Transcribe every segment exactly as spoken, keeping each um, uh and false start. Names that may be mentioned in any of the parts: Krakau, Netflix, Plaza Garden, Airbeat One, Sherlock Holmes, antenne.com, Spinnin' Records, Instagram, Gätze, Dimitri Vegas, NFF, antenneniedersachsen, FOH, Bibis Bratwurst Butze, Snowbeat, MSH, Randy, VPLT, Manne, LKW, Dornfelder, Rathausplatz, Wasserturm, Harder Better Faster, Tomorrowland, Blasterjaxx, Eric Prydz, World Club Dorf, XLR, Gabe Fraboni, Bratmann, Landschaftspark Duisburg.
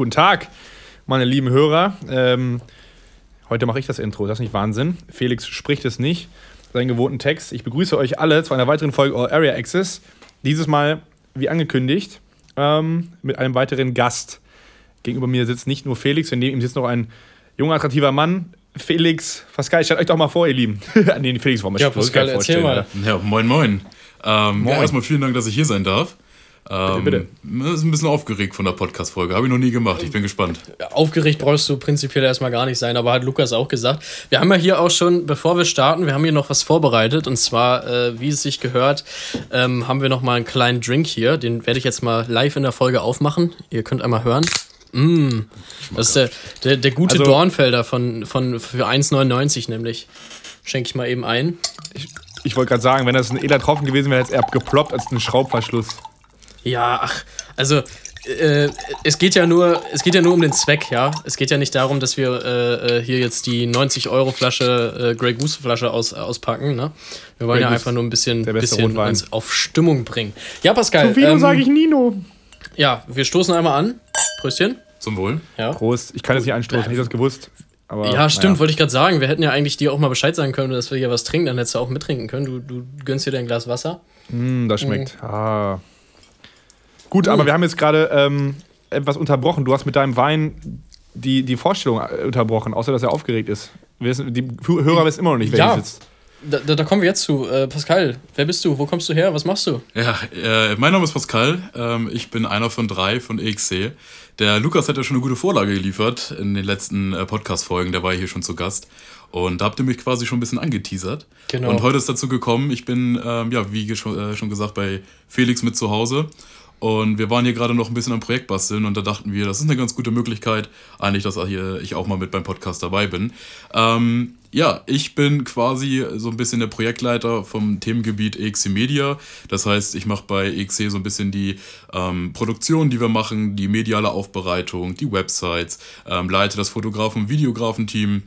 Guten Tag, meine lieben Hörer. Ähm, heute mache ich das Intro, das ist nicht Wahnsinn. Felix spricht es nicht, seinen gewohnten Text. Ich begrüße euch alle zu einer weiteren Folge All Area Access. Dieses Mal, wie angekündigt, ähm, mit einem weiteren Gast. Gegenüber mir sitzt nicht nur Felix, neben ihm sitzt noch ein junger, attraktiver Mann. Felix, Pascal, stellt euch doch mal vor, ihr Lieben. Nee, Felix, warum? Ja, Pascal, erzähl mal. Ja, moin, moin. Ähm, moin. Ja, erstmal vielen Dank, dass ich hier sein darf. Ähm, bitte, bitte. Ist ein bisschen aufgeregt von der Podcast-Folge. Habe ich noch nie gemacht. Ich bin gespannt. Aufgeregt brauchst du prinzipiell erstmal gar nicht sein, aber hat Lukas auch gesagt. Wir haben ja hier auch schon, bevor wir starten, wir haben hier noch was vorbereitet. Und zwar, äh, wie es sich gehört, ähm, haben wir noch mal einen kleinen Drink hier. Den werde ich jetzt mal live in der Folge aufmachen. Ihr könnt einmal hören. Mm, das ist der, der, der gute also, Dornfelder von, von, für eins neunundneunzig nämlich. Schenke ich mal eben ein. Ich, ich wollte gerade sagen, wenn das ein edler Tropfen gewesen wäre, hätte es eher geploppt als ein Schraubverschluss. Ja, ach, also äh, es geht ja nur, es geht ja nur um den Zweck, ja. Es geht ja nicht darum, dass wir äh, hier jetzt die neunzig-Euro-Flasche, äh, Grey Goose-Flasche aus, äh, auspacken, ne? Wir wollen Grey ja Goose, einfach nur ein bisschen, bisschen uns auf Stimmung bringen. Ja, Pascal. Zu Vino ähm, sage ich Nino. Ja, wir stoßen einmal an. Pröstchen. Zum Wohl. Ja. Prost. Ich kann das nicht anstoßen, hätte ich das gewusst. Aber, ja, stimmt, naja. Wollte ich gerade sagen. Wir hätten ja eigentlich dir auch mal Bescheid sagen können, dass wir hier was trinken, dann hättest du auch mittrinken können. Du, du gönnst dir dein Glas Wasser. Mm, das schmeckt. Mm. Ah. Gut, mm. aber wir haben jetzt gerade ähm, etwas unterbrochen. Du hast mit deinem Wein die, die Vorstellung unterbrochen, außer dass er aufgeregt ist. Wir wissen, die Hörer wissen immer noch nicht, wer ja. hier sitzt. Da, da, da kommen wir jetzt zu. Äh, Pascal, wer bist du? Wo kommst du her? Was machst du? Ja, äh, mein Name ist Pascal. Ähm, ich bin einer von drei von E X C. Der Lukas hat ja schon eine gute Vorlage geliefert in den letzten äh, Podcast-Folgen. Der war hier schon zu Gast. Und da habt ihr mich quasi schon ein bisschen angeteasert. Genau. Und heute ist dazu gekommen, ich bin, ähm, ja, wie schon, äh, schon gesagt, bei Felix mit zu Hause. Und wir waren hier gerade noch ein bisschen am Projekt basteln und da dachten wir, das ist eine ganz gute Möglichkeit, eigentlich, dass hier ich auch mal mit beim Podcast dabei bin. Ähm, ja, ich bin quasi so ein bisschen der Projektleiter vom Themengebiet E X C Media. Das heißt, ich mache bei E X C so ein bisschen die ähm, Produktion, die wir machen, die mediale Aufbereitung, die Websites, ähm, leite das Fotografen- und Videografenteam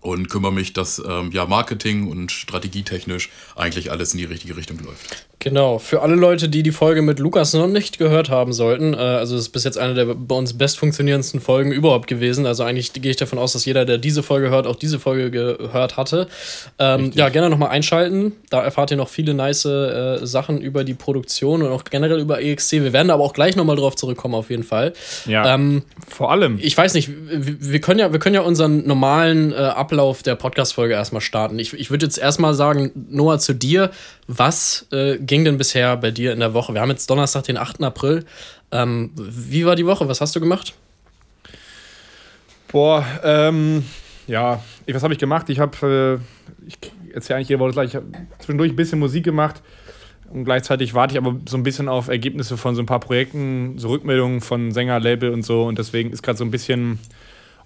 und kümmere mich, dass ähm, ja, Marketing und strategietechnisch eigentlich alles in die richtige Richtung läuft. Genau, für alle Leute, die die Folge mit Lukas noch nicht gehört haben sollten, äh, also es ist bis jetzt eine der bei uns bestfunktionierendsten Folgen überhaupt gewesen, also eigentlich gehe ich davon aus, dass jeder, der diese Folge hört, auch diese Folge gehört hatte. Ähm, ja, gerne nochmal einschalten, da erfahrt ihr noch viele nice äh, Sachen über die Produktion und auch generell über E X C, wir werden aber auch gleich nochmal drauf zurückkommen auf jeden Fall. Ja, ähm, vor allem. Ich weiß nicht, wir, wir, können, ja, wir können ja unseren normalen äh, Ablauf der Podcast-Folge erstmal starten. Ich, ich würde jetzt erstmal sagen, Noah, zu dir, was äh, ging denn bisher bei dir in der Woche? Wir haben jetzt Donnerstag, den achten April. Ähm, wie war die Woche? Was hast du gemacht? Boah, ähm, ja, ich, was habe ich gemacht? Ich habe, äh, ich erzähle eigentlich jede Woche gleich, ich habe zwischendurch ein bisschen Musik gemacht und gleichzeitig warte ich aber so ein bisschen auf Ergebnisse von so ein paar Projekten, so Rückmeldungen von Sänger, Label und so und deswegen ist gerade so ein bisschen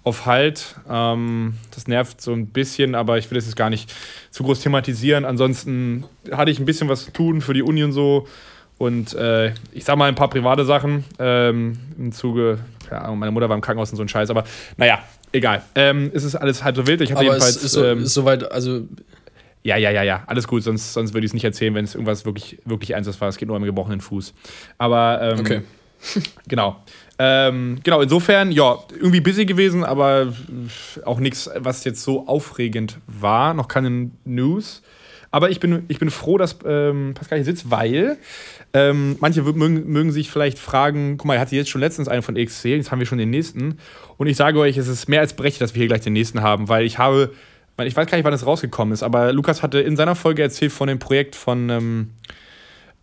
auf Halt. Ähm, das nervt so ein bisschen, aber ich will das jetzt gar nicht zu groß thematisieren. Ansonsten hatte ich ein bisschen was zu tun für die Uni und so. Und äh, ich sag mal ein paar private Sachen ähm, im Zuge. Keine Ahnung, meine Mutter war im Krankenhaus und so ein Scheiß, aber naja, egal. Ähm, es ist alles halb so wild. Ich hatte aber jedenfalls. Es ist so, ähm, ist soweit, also. Ja, ja, ja, ja, alles gut, sonst, sonst würde ich es nicht erzählen, wenn es irgendwas wirklich, wirklich Einsatz war. Es geht nur um einen gebrochenen Fuß. Aber. Ähm, okay. Genau. Ähm, genau, insofern, ja, irgendwie busy gewesen, aber auch nichts, was jetzt so aufregend war. Noch keine News. Aber ich bin, ich bin froh, dass ähm, Pascal hier sitzt, weil ähm, manche mögen, mögen sich vielleicht fragen, guck mal, ich hatte jetzt schon letztens einen von E X C, jetzt haben wir schon den nächsten. Und ich sage euch, es ist mehr als berechtigt, dass wir hier gleich den nächsten haben, weil ich habe, ich weiß gar nicht, wann das rausgekommen ist, aber Lukas hatte in seiner Folge erzählt von dem Projekt von... Ähm,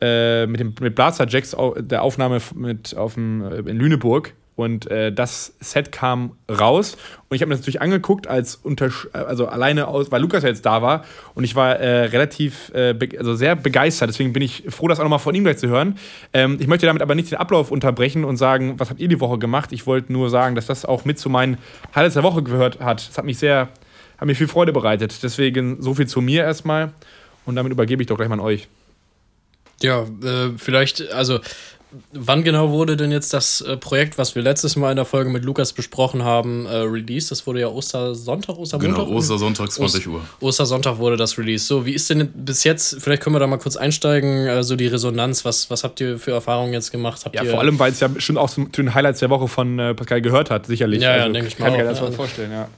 mit dem mit Blasterjaxx der Aufnahme mit auf dem, in Lüneburg und äh, das Set kam raus und ich habe mir das natürlich angeguckt als unter also alleine aus, weil Lukas ja jetzt da war und ich war äh, relativ äh, also sehr begeistert, deswegen bin ich froh, das auch nochmal von ihm gleich zu hören. Ähm, ich möchte damit aber nicht den Ablauf unterbrechen und sagen, was habt ihr die Woche gemacht? Ich wollte nur sagen, dass das auch mit zu meinen Highlights der Woche gehört hat. Das hat mich sehr, hat mir viel Freude bereitet. Deswegen so viel zu mir erstmal und damit übergebe ich doch gleich mal an euch. Ja, äh, vielleicht, also wann genau wurde denn jetzt das äh, Projekt, was wir letztes Mal in der Folge mit Lukas besprochen haben, äh, released? Das wurde ja Ostersonntag, Ostermontag? Genau, Ostersonntag, zwanzig Uhr. Ostersonntag wurde das released. So, wie ist denn bis jetzt, vielleicht können wir da mal kurz einsteigen, äh, so die Resonanz, was, was habt ihr für Erfahrungen jetzt gemacht? Habt ja, ihr vor allem, weil es ja schon auch zu den Highlights der Woche von äh, Pascal gehört hat, sicherlich. Ja, also, ja, denke ich mal. Kann mir das mal vorstellen, ja.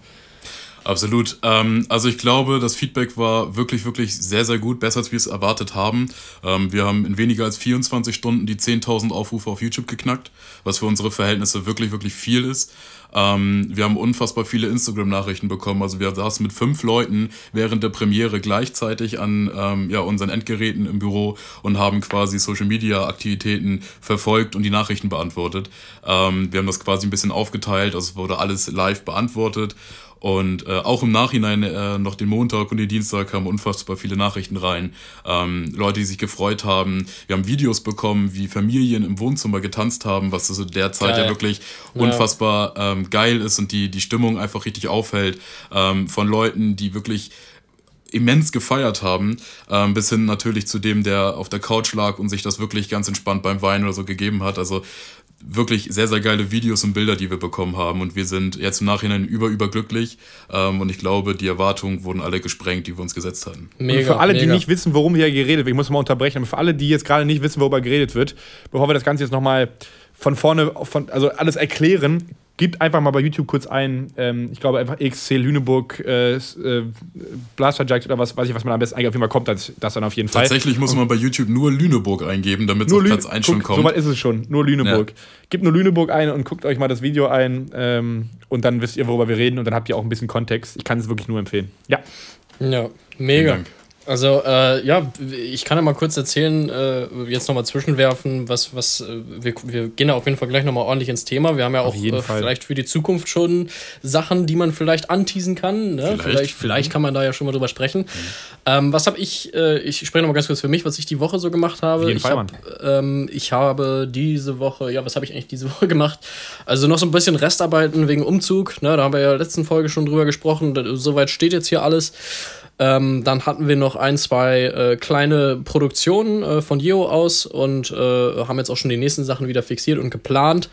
Absolut. Ähm, also ich glaube, das Feedback war wirklich, wirklich sehr, sehr gut. Besser, als wir es erwartet haben. Ähm, wir haben in weniger als vierundzwanzig Stunden die zehntausend Aufrufe auf YouTube geknackt, was für unsere Verhältnisse wirklich, wirklich viel ist. Ähm, wir haben unfassbar viele Instagram-Nachrichten bekommen. Also wir saßen mit fünf Leuten während der Premiere gleichzeitig an ähm, ja, unseren Endgeräten im Büro und haben quasi Social-Media-Aktivitäten verfolgt und die Nachrichten beantwortet. Ähm, wir haben das quasi ein bisschen aufgeteilt. Also es wurde alles live beantwortet. Und äh, auch im Nachhinein äh, noch den Montag und den Dienstag kamen unfassbar viele Nachrichten rein. Ähm, Leute, die sich gefreut haben. Wir haben Videos bekommen, wie Familien im Wohnzimmer getanzt haben, was also derzeit geil. ja wirklich ja. unfassbar ähm, geil ist und die, die Stimmung einfach richtig aufhält. Ähm, von Leuten, die wirklich immens gefeiert haben, ähm, bis hin natürlich zu dem, der auf der Couch lag und sich das wirklich ganz entspannt beim Wein oder so gegeben hat. Also wirklich sehr, sehr geile Videos und Bilder, die wir bekommen haben. Und wir sind jetzt im Nachhinein über, überglücklich. Ähm, und ich glaube, die Erwartungen wurden alle gesprengt, die wir uns gesetzt hatten. Mega, und für alle, mega. die nicht wissen, worum hier geredet wird, ich muss mal unterbrechen, aber für alle, die jetzt gerade nicht wissen, worüber geredet wird, bevor wir das Ganze jetzt nochmal von vorne, von, also alles erklären, gebt einfach mal bei YouTube kurz ein, ähm, ich glaube einfach E X C, Lüneburg, äh, äh, Blasterjaxx oder was, weiß ich, was man am besten eigentlich auf jeden Fall kommt, das, das dann auf jeden Fall. Tatsächlich muss und man bei YouTube nur Lüneburg eingeben, damit es auf Platz eins schon kommt. So weit ist es schon, nur Lüneburg. Ja. Gebt nur Lüneburg ein und guckt euch mal das Video ein ähm, und dann wisst ihr, worüber wir reden und dann habt ihr auch ein bisschen Kontext. Ich kann es wirklich nur empfehlen. Ja. Ja, mega. Also, äh, ja, ich kann ja mal kurz erzählen, äh, jetzt nochmal zwischenwerfen, was, was, äh, wir, wir gehen ja auf jeden Fall gleich nochmal ordentlich ins Thema. Wir haben ja auch äh, vielleicht für die Zukunft schon Sachen, die man vielleicht anteasen kann, ne? Vielleicht. Vielleicht, vielleicht kann man da ja schon mal drüber sprechen. Mhm. Ähm, was habe ich, äh, ich spreche nochmal ganz kurz für mich, was ich die Woche so gemacht habe. Auf jeden Fall, ich, hab, ähm, ich habe diese Woche, ja, was habe ich eigentlich diese Woche gemacht? Also noch so ein bisschen Restarbeiten wegen Umzug, ne? Da haben wir ja in der letzten Folge schon drüber gesprochen, soweit steht jetzt hier alles. Ähm, dann hatten wir noch ein, zwei äh, kleine Produktionen äh, von Jeo aus und äh, haben jetzt auch schon die nächsten Sachen wieder fixiert und geplant.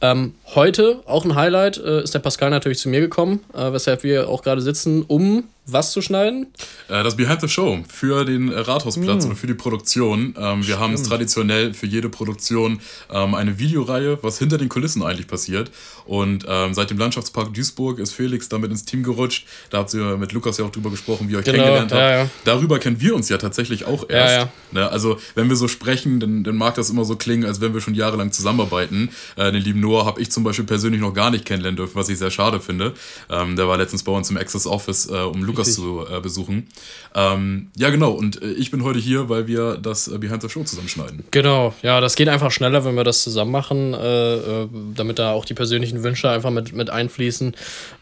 Ähm, heute, auch ein Highlight, äh, ist der Pascal natürlich zu mir gekommen, äh, weshalb wir auch gerade sitzen, um was zu schneiden? Das Behind the Show für den Rathausplatz mhm. oder für die Produktion. Wir haben es traditionell für jede Produktion eine Videoreihe, was hinter den Kulissen eigentlich passiert. Und seit dem Landschaftspark Duisburg ist Felix damit ins Team gerutscht. Da habt ihr mit Lukas ja auch drüber gesprochen, wie ihr euch genau, kennengelernt habt. Ja, ja. Darüber kennen wir uns ja tatsächlich auch erst. Ja, ja. Also wenn wir so sprechen, dann, dann mag das immer so klingen, als wenn wir schon jahrelang zusammenarbeiten. Den lieben Noah habe ich zum Beispiel persönlich noch gar nicht kennenlernen dürfen, was ich sehr schade finde. Der war letztens bei uns im X S Office, um Lukas Lukas zu äh, besuchen. Ähm, ja, genau. Und äh, ich bin heute hier, weil wir das äh, Behind the Show zusammenschneiden. Genau. Ja, das geht einfach schneller, wenn wir das zusammen machen, äh, äh, damit da auch die persönlichen Wünsche einfach mit, mit einfließen.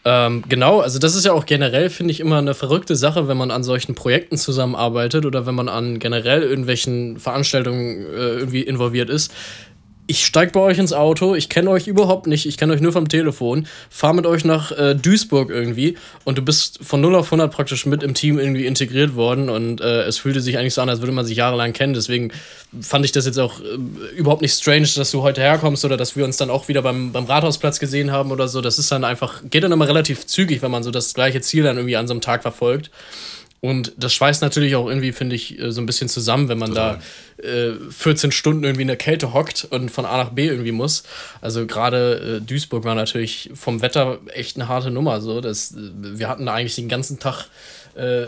Ähm, genau. Also das ist ja auch generell, finde ich, immer eine verrückte Sache, wenn man an solchen Projekten zusammenarbeitet oder wenn man an generell irgendwelchen Veranstaltungen äh, irgendwie involviert ist. Ich steig bei euch ins Auto, ich kenne euch überhaupt nicht, ich kenne euch nur vom Telefon, fahre mit euch nach äh, Duisburg irgendwie und du bist von null auf hundert praktisch mit im Team irgendwie integriert worden und äh, es fühlte sich eigentlich so an, als würde man sich jahrelang kennen, deswegen fand ich das jetzt auch äh, überhaupt nicht strange, dass du heute herkommst oder dass wir uns dann auch wieder beim, beim Rathausplatz gesehen haben oder so, das ist dann einfach, geht dann immer relativ zügig, wenn man so das gleiche Ziel dann irgendwie an so einem Tag verfolgt. Und das schweißt natürlich auch irgendwie, finde ich, so ein bisschen zusammen, wenn man da äh, vierzehn Stunden irgendwie in der Kälte hockt und von A nach B irgendwie muss. Also gerade äh, Duisburg war natürlich vom Wetter echt eine harte Nummer. So. Das, wir hatten da eigentlich den ganzen Tag äh,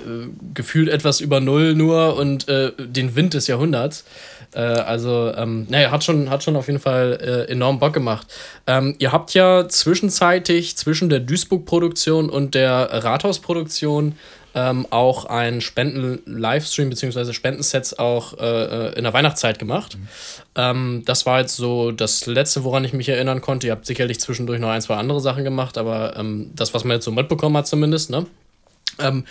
gefühlt etwas über Null nur und äh, den Wind des Jahrhunderts. Äh, also, ähm, naja, hat schon, hat schon auf jeden Fall äh, enorm Bock gemacht. Ähm, ihr habt ja zwischenzeitlich zwischen der Duisburg-Produktion und der Rathaus-Produktion Ähm, auch einen Spenden-Livestream bzw. Spendensets auch äh, in der Weihnachtszeit gemacht. Mhm. Ähm, das war jetzt so das Letzte, woran ich mich erinnern konnte. Ihr habt sicherlich zwischendurch noch ein, zwei andere Sachen gemacht, aber ähm, das, was man jetzt so mitbekommen hat zumindest, ne? Ähm,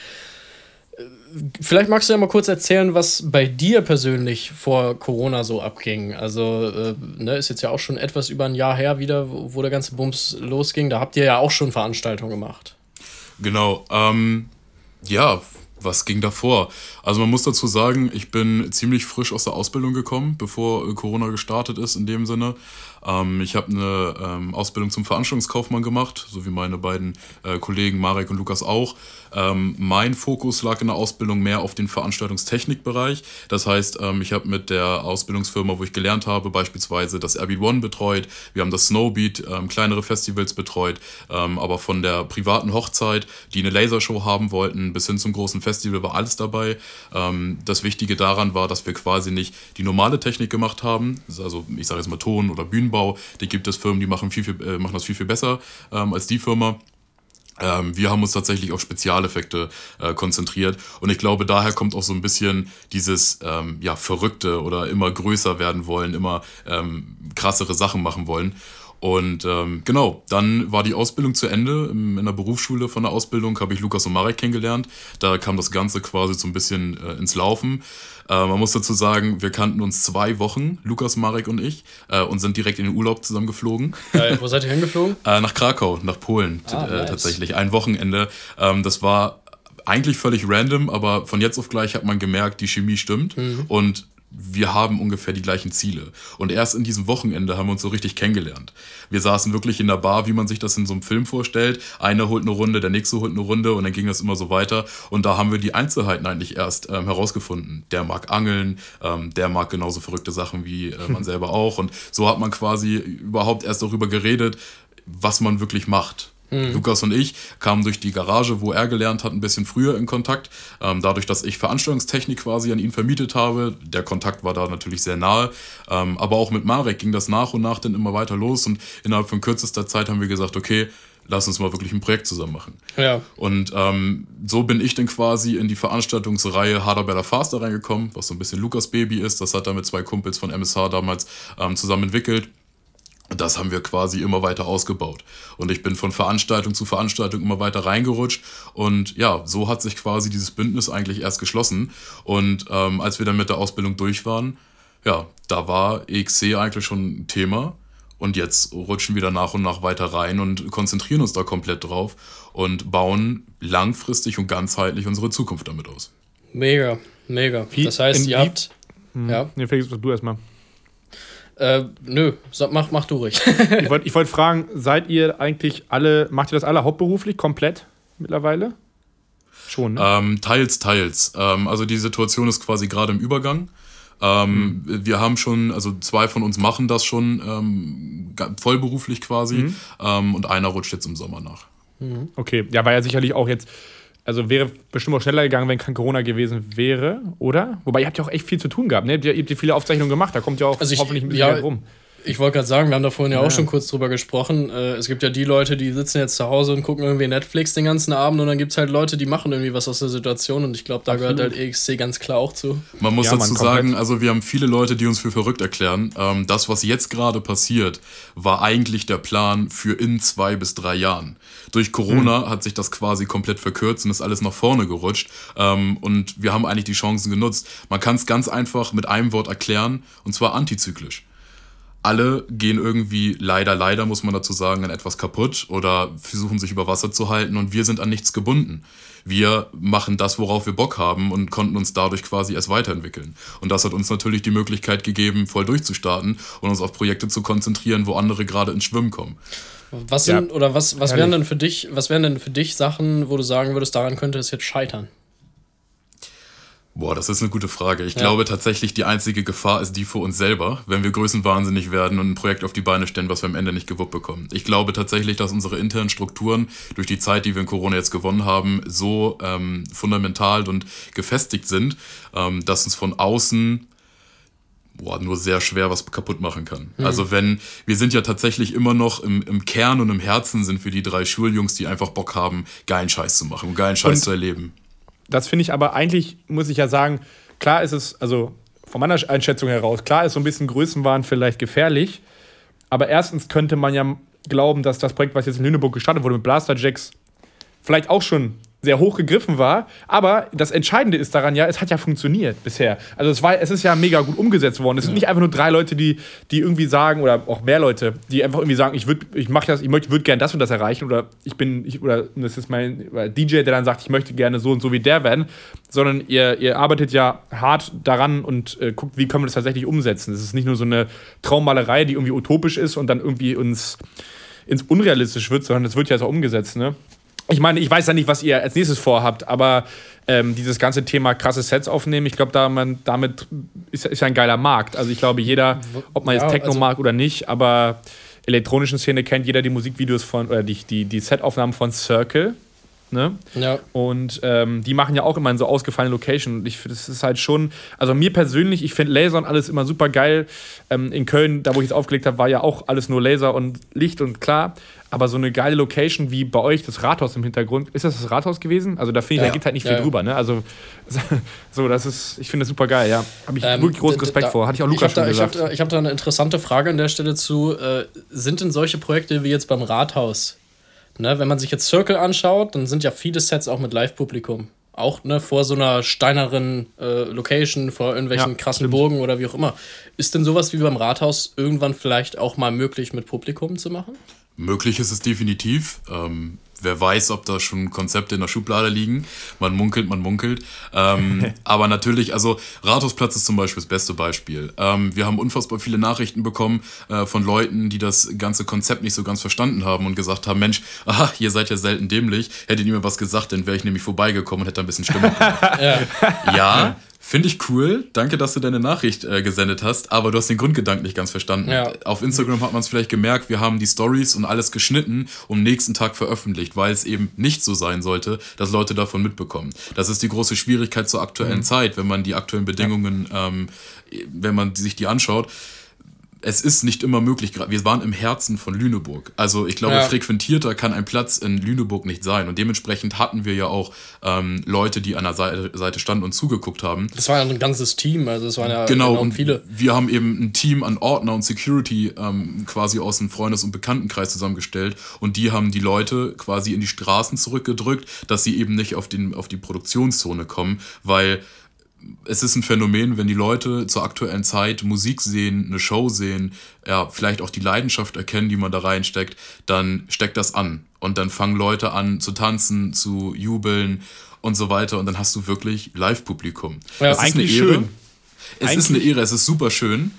Vielleicht magst du ja mal kurz erzählen, was bei dir persönlich vor Corona so abging. Also, äh, ne, ist jetzt ja auch schon etwas über ein Jahr her wieder, wo, wo der ganze Bums losging. Da habt ihr ja auch schon Veranstaltungen gemacht. Genau, ähm Ja, Was ging davor? Also man muss dazu sagen, ich bin ziemlich frisch aus der Ausbildung gekommen, bevor Corona gestartet ist in dem Sinne. Ähm, ich habe eine ähm, Ausbildung zum Veranstaltungskaufmann gemacht, so wie meine beiden äh, Kollegen Marek und Lukas auch. Ähm, mein Fokus lag in der Ausbildung mehr auf den Veranstaltungstechnikbereich. Das heißt, ähm, ich habe mit der Ausbildungsfirma, wo ich gelernt habe, beispielsweise das Airbeat One betreut. Wir haben das Snowbeat, ähm, kleinere Festivals betreut, ähm, aber von der privaten Hochzeit, die eine Lasershow haben wollten, bis hin zum großen Festival war alles dabei. Das Wichtige daran war, dass wir quasi nicht die normale Technik gemacht haben. Also ich sage jetzt mal Ton oder Bühnenbau. Da gibt es Firmen, die machen, viel, viel, machen das viel, viel besser als die Firma. Ähm, wir haben uns tatsächlich auf Spezialeffekte äh, konzentriert und ich glaube, daher kommt auch so ein bisschen dieses ähm, ja, Verrückte oder immer größer werden wollen, immer ähm, krassere Sachen machen wollen. Und ähm, genau, dann war die Ausbildung zu Ende. In der Berufsschule von der Ausbildung habe ich Lukas und Marek kennengelernt. Da kam das Ganze quasi so ein bisschen äh, ins Laufen. Äh, man muss dazu sagen, wir kannten uns zwei Wochen, Lukas, Marek und ich, äh, und sind direkt in den Urlaub zusammen geflogen. Geil. Wo seid ihr hingeflogen? äh, nach Krakau, nach Polen ah, äh, nice. tatsächlich. Ein Wochenende. Ähm, das war eigentlich völlig random, aber von jetzt auf gleich hat man gemerkt, die Chemie stimmt. Mhm. Und wir haben ungefähr die gleichen Ziele. Und erst in diesem Wochenende haben wir uns so richtig kennengelernt. Wir saßen wirklich in der Bar, wie man sich das in so einem Film vorstellt. Einer holt eine Runde, der nächste holt eine Runde und dann ging das immer so weiter. Und da haben wir die Einzelheiten eigentlich erst ähm, herausgefunden. Der mag angeln, ähm, der mag genauso verrückte Sachen wie äh, man selber auch. Und so hat man quasi überhaupt erst darüber geredet, was man wirklich macht. Lukas und ich kamen durch die Garage, wo er gelernt hat, ein bisschen früher in Kontakt. Ähm, dadurch, dass ich Veranstaltungstechnik quasi an ihn vermietet habe, der Kontakt war da natürlich sehr nahe. Ähm, aber auch mit Marek ging das nach und nach dann immer weiter los. Und innerhalb von kürzester Zeit haben wir gesagt, okay, lass uns mal wirklich ein Projekt zusammen machen. Ja. Und ähm, so bin ich dann quasi in die Veranstaltungsreihe Harder Better Faster reingekommen, was so ein bisschen Lukas Baby ist. Das hat er mit zwei Kumpels von M S H damals ähm, zusammen entwickelt. Das haben wir quasi immer weiter ausgebaut. Und ich bin von Veranstaltung zu Veranstaltung immer weiter reingerutscht. Und ja, so hat sich quasi dieses Bündnis eigentlich erst geschlossen. Und ähm, als wir dann mit der Ausbildung durch waren, ja, da war E X C eigentlich schon ein Thema. Und jetzt rutschen wir da nach und nach weiter rein und konzentrieren uns da komplett drauf und bauen langfristig und ganzheitlich unsere Zukunft damit aus. Mega, mega. Das heißt, ihr habt... Hm. Ja. Nee, Felix, du erstmal. Äh, nö, mach, mach du ruhig. ich wollte ich wollt fragen, seid ihr eigentlich alle, macht ihr das alle hauptberuflich komplett mittlerweile? Schon, ne? Ähm, teils, teils. Ähm, also die Situation ist quasi gerade im Übergang. Ähm, mhm. Wir haben schon, also zwei von uns machen das schon ähm, vollberuflich quasi mhm. ähm, und einer rutscht jetzt im Sommer nach. Mhm. Okay, ja, war ja sicherlich auch jetzt, also wäre bestimmt auch schneller gegangen, wenn kein Corona gewesen wäre, oder? Wobei, ihr habt ja auch echt viel zu tun gehabt, ne? Ihr habt ja viele Aufzeichnungen gemacht, da kommt ja auch also ich, hoffentlich ein bisschen ja, rum. Ich wollte gerade sagen, wir haben da vorhin ja, ja auch schon kurz drüber gesprochen, es gibt ja die Leute, die sitzen jetzt zu Hause und gucken irgendwie Netflix den ganzen Abend und dann gibt es halt Leute, die machen irgendwie was aus der Situation und ich glaube, da Absolut. gehört halt E X C ganz klar auch zu. Man muss ja, dazu man sagen, also wir haben viele Leute, die uns für verrückt erklären. Das, was jetzt gerade passiert, war eigentlich der Plan für in zwei bis drei Jahren. Durch Corona mhm. hat sich das quasi komplett verkürzt und ist alles nach vorne gerutscht. Ähm, und wir haben eigentlich die Chancen genutzt. Man kann es ganz einfach mit einem Wort erklären, und zwar antizyklisch. Alle gehen irgendwie, leider, leider muss man dazu sagen, an etwas kaputt oder versuchen sich über Wasser zu halten und wir sind an nichts gebunden. Wir machen das, worauf wir Bock haben und konnten uns dadurch quasi erst weiterentwickeln. Und das hat uns natürlich die Möglichkeit gegeben, voll durchzustarten und uns auf Projekte zu konzentrieren, wo andere gerade ins Schwimmen kommen. Was sind, ja, oder was, was wären denn für dich, was wären denn für dich Sachen, wo du sagen würdest, daran könnte es jetzt scheitern? Boah, das ist eine gute Frage. Ich ja. glaube tatsächlich, die einzige Gefahr ist die für uns selber, wenn wir größenwahnsinnig werden und ein Projekt auf die Beine stellen, was wir am Ende nicht gewuppt bekommen. Ich glaube tatsächlich, dass unsere internen Strukturen durch die Zeit, die wir in Corona jetzt gewonnen haben, so ähm, fundamental und gefestigt sind, ähm, dass uns von außen... Boah, nur sehr schwer was kaputt machen kann. Mhm. Also wenn, wir sind ja tatsächlich immer noch im, im Kern und im Herzen sind wir die drei Schuljungs, die einfach Bock haben, geilen Scheiß zu machen, geilen Scheiß und zu erleben. Das finde ich aber eigentlich, muss ich ja sagen, klar ist es, also von meiner Einschätzung heraus, klar ist so ein bisschen Größenwahn vielleicht gefährlich, aber erstens könnte man ja glauben, dass das Projekt, was jetzt in Lüneburg gestartet wurde mit Blasterjaxx, vielleicht auch schon sehr hoch gegriffen war. Aber das Entscheidende ist daran ja, es hat ja funktioniert bisher. Also es war, es ist ja mega gut umgesetzt worden. Es sind nicht einfach nur drei Leute, die, die irgendwie sagen, oder auch mehr Leute, die einfach irgendwie sagen, ich würde, ich mache das, ich möchte, würde gerne das und das erreichen, oder ich bin, ich, oder das ist mein D J, der dann sagt, ich möchte gerne so und so wie der werden. Sondern ihr, ihr arbeitet ja hart daran und äh, guckt, wie können wir das tatsächlich umsetzen. Es ist nicht nur so eine Traummalerei, die irgendwie utopisch ist und dann irgendwie uns ins Unrealistisch wird, sondern das wird ja so umgesetzt, ne? Ich meine, ich weiß ja nicht, was ihr als nächstes vorhabt, aber ähm, dieses ganze Thema krasse Sets aufnehmen, ich glaube, da man, damit ist, ist ja ein geiler Markt. Also ich glaube, jeder, ob man jetzt ja, Techno also mag oder nicht, aber elektronischen Szene kennt jeder die Musikvideos von, oder die, die, die Setaufnahmen von Circle, ne? Ja. Und ähm, die machen ja auch immer in so ausgefallenen Locations. Und ich finde, das ist halt schon, also mir persönlich, ich finde Laser und alles immer super geil. Ähm, in Köln, da wo ich es aufgelegt habe, war ja auch alles nur Laser und Licht und klar. Aber so eine geile Location wie bei euch, das Rathaus im Hintergrund, ist das das Rathaus gewesen? Also da finde ich, ja, da geht halt nicht ja, viel ja. drüber, ne? Also so, das ist, ich finde das super geil, ja. Habe ich ähm, wirklich großen Respekt da, vor. Hatte ich auch Lukas ich schon da, gesagt. Ich habe da, hab da eine interessante Frage an der Stelle zu. Äh, sind denn solche Projekte wie jetzt beim Rathaus, ne, wenn man sich jetzt Circle anschaut, dann sind ja viele Sets auch mit Live-Publikum. Auch ne, vor so einer steineren äh, Location, vor irgendwelchen ja, krassen stimmt. Burgen oder wie auch immer. Ist denn sowas wie beim Rathaus irgendwann vielleicht auch mal möglich, mit Publikum zu machen? Möglich ist es definitiv. Ähm, wer weiß, ob da schon Konzepte in der Schublade liegen. Man munkelt, man munkelt. Ähm, aber natürlich, also Rathausplatz ist zum Beispiel das beste Beispiel. Ähm, wir haben unfassbar viele Nachrichten bekommen äh, von Leuten, die das ganze Konzept nicht so ganz verstanden haben und gesagt haben, Mensch, aha, ihr seid ja selten dämlich. Hättet ihr mir was gesagt, dann wäre ich nämlich vorbeigekommen und hätte ein bisschen Stimmung gemacht. ja, ja. Finde ich cool. Danke, dass du deine Nachricht äh, gesendet hast, aber du hast den Grundgedanken nicht ganz verstanden. Ja. Auf Instagram hat man es vielleicht gemerkt, wir haben die Stories und alles geschnitten und nächsten Tag veröffentlicht, weil es eben nicht so sein sollte, dass Leute davon mitbekommen. Das ist die große Schwierigkeit zur aktuellen mhm. Zeit, wenn man die aktuellen Bedingungen, ja. ähm, wenn man sich die anschaut. Es ist nicht immer möglich. Wir waren im Herzen von Lüneburg. Also ich glaube, ja. frequentierter kann ein Platz in Lüneburg nicht sein. Und dementsprechend hatten wir ja auch ähm, Leute, die an der Seite standen und zugeguckt haben. Das war ja ein ganzes Team. Also es waren ja genau, genau und viele. Wir haben eben ein Team an Ordner und Security ähm, quasi aus dem Freundes- und Bekanntenkreis zusammengestellt. Und die haben die Leute quasi in die Straßen zurückgedrückt, dass sie eben nicht auf, den, auf die Produktionszone kommen, weil es ist ein Phänomen, wenn die Leute zur aktuellen Zeit Musik sehen, eine Show sehen, ja, vielleicht auch die Leidenschaft erkennen, die man da reinsteckt, dann steckt das an. Und dann fangen Leute an zu tanzen, zu jubeln und so weiter. Und dann hast du wirklich Live-Publikum. Ja, das ist eine Ehre. Schön. Es eigentlich ist eine Ehre, es ist super schön.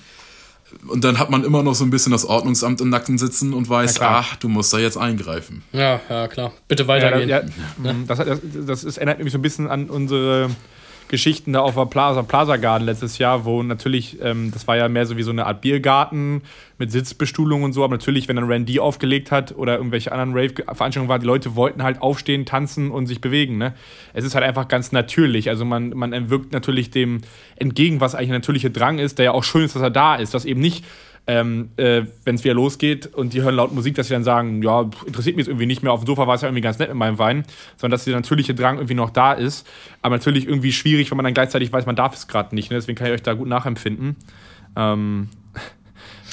Und dann hat man immer noch so ein bisschen das Ordnungsamt im Nacken sitzen und weiß, ja, ach, du musst da jetzt eingreifen. Ja, ja, klar. Bitte weitergehen. Ja, ja, ja. Das, das, das ist, erinnert mich so ein bisschen an unsere Geschichten da auf der Plaza, Plaza Garden letztes Jahr, wo natürlich, ähm, das war ja mehr so wie so eine Art Biergarten mit Sitzbestuhlung und so, aber natürlich, wenn dann Randy aufgelegt hat oder irgendwelche anderen Rave-Veranstaltungen waren, die Leute wollten halt aufstehen, tanzen und sich bewegen, ne? Es ist halt einfach ganz natürlich, also man, man wirkt natürlich dem entgegen, was eigentlich ein natürlicher Drang ist, der ja auch schön ist, dass er da ist, dass eben nicht, ähm, äh, wenn es wieder losgeht und die hören laut Musik, dass sie dann sagen, ja, interessiert mich jetzt irgendwie nicht mehr, auf dem Sofa war es ja irgendwie ganz nett mit meinem Wein, sondern dass der natürliche Drang irgendwie noch da ist, aber natürlich irgendwie schwierig, wenn man dann gleichzeitig weiß, man darf es gerade nicht, ne? Deswegen kann ich euch da gut nachempfinden. Ähm,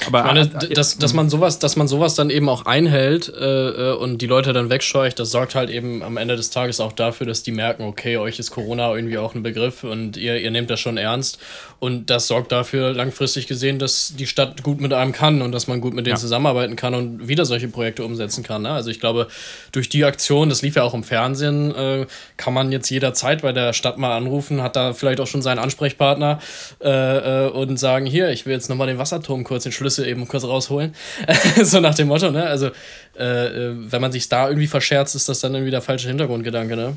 aber ich meine, dass, dass, man sowas, dass man sowas dann eben auch einhält äh, und die Leute dann wegscheucht, das sorgt halt eben am Ende des Tages auch dafür, dass die merken, okay, euch ist Corona irgendwie auch ein Begriff und ihr, ihr nehmt das schon ernst. Und das sorgt dafür langfristig gesehen, dass die Stadt gut mit einem kann und dass man gut mit denen ja. zusammenarbeiten kann und wieder solche Projekte umsetzen kann. Ne? Also ich glaube, durch die Aktion, das lief ja auch im Fernsehen, äh, kann man jetzt jederzeit bei der Stadt mal anrufen, hat da vielleicht auch schon seinen Ansprechpartner äh, und sagen, hier, ich will jetzt nochmal den Wasserturm kurz den Schlüssel eben kurz rausholen, so nach dem Motto, ne? Also, äh, wenn man sich da irgendwie verscherzt, ist das dann irgendwie der falsche Hintergrundgedanke, ne?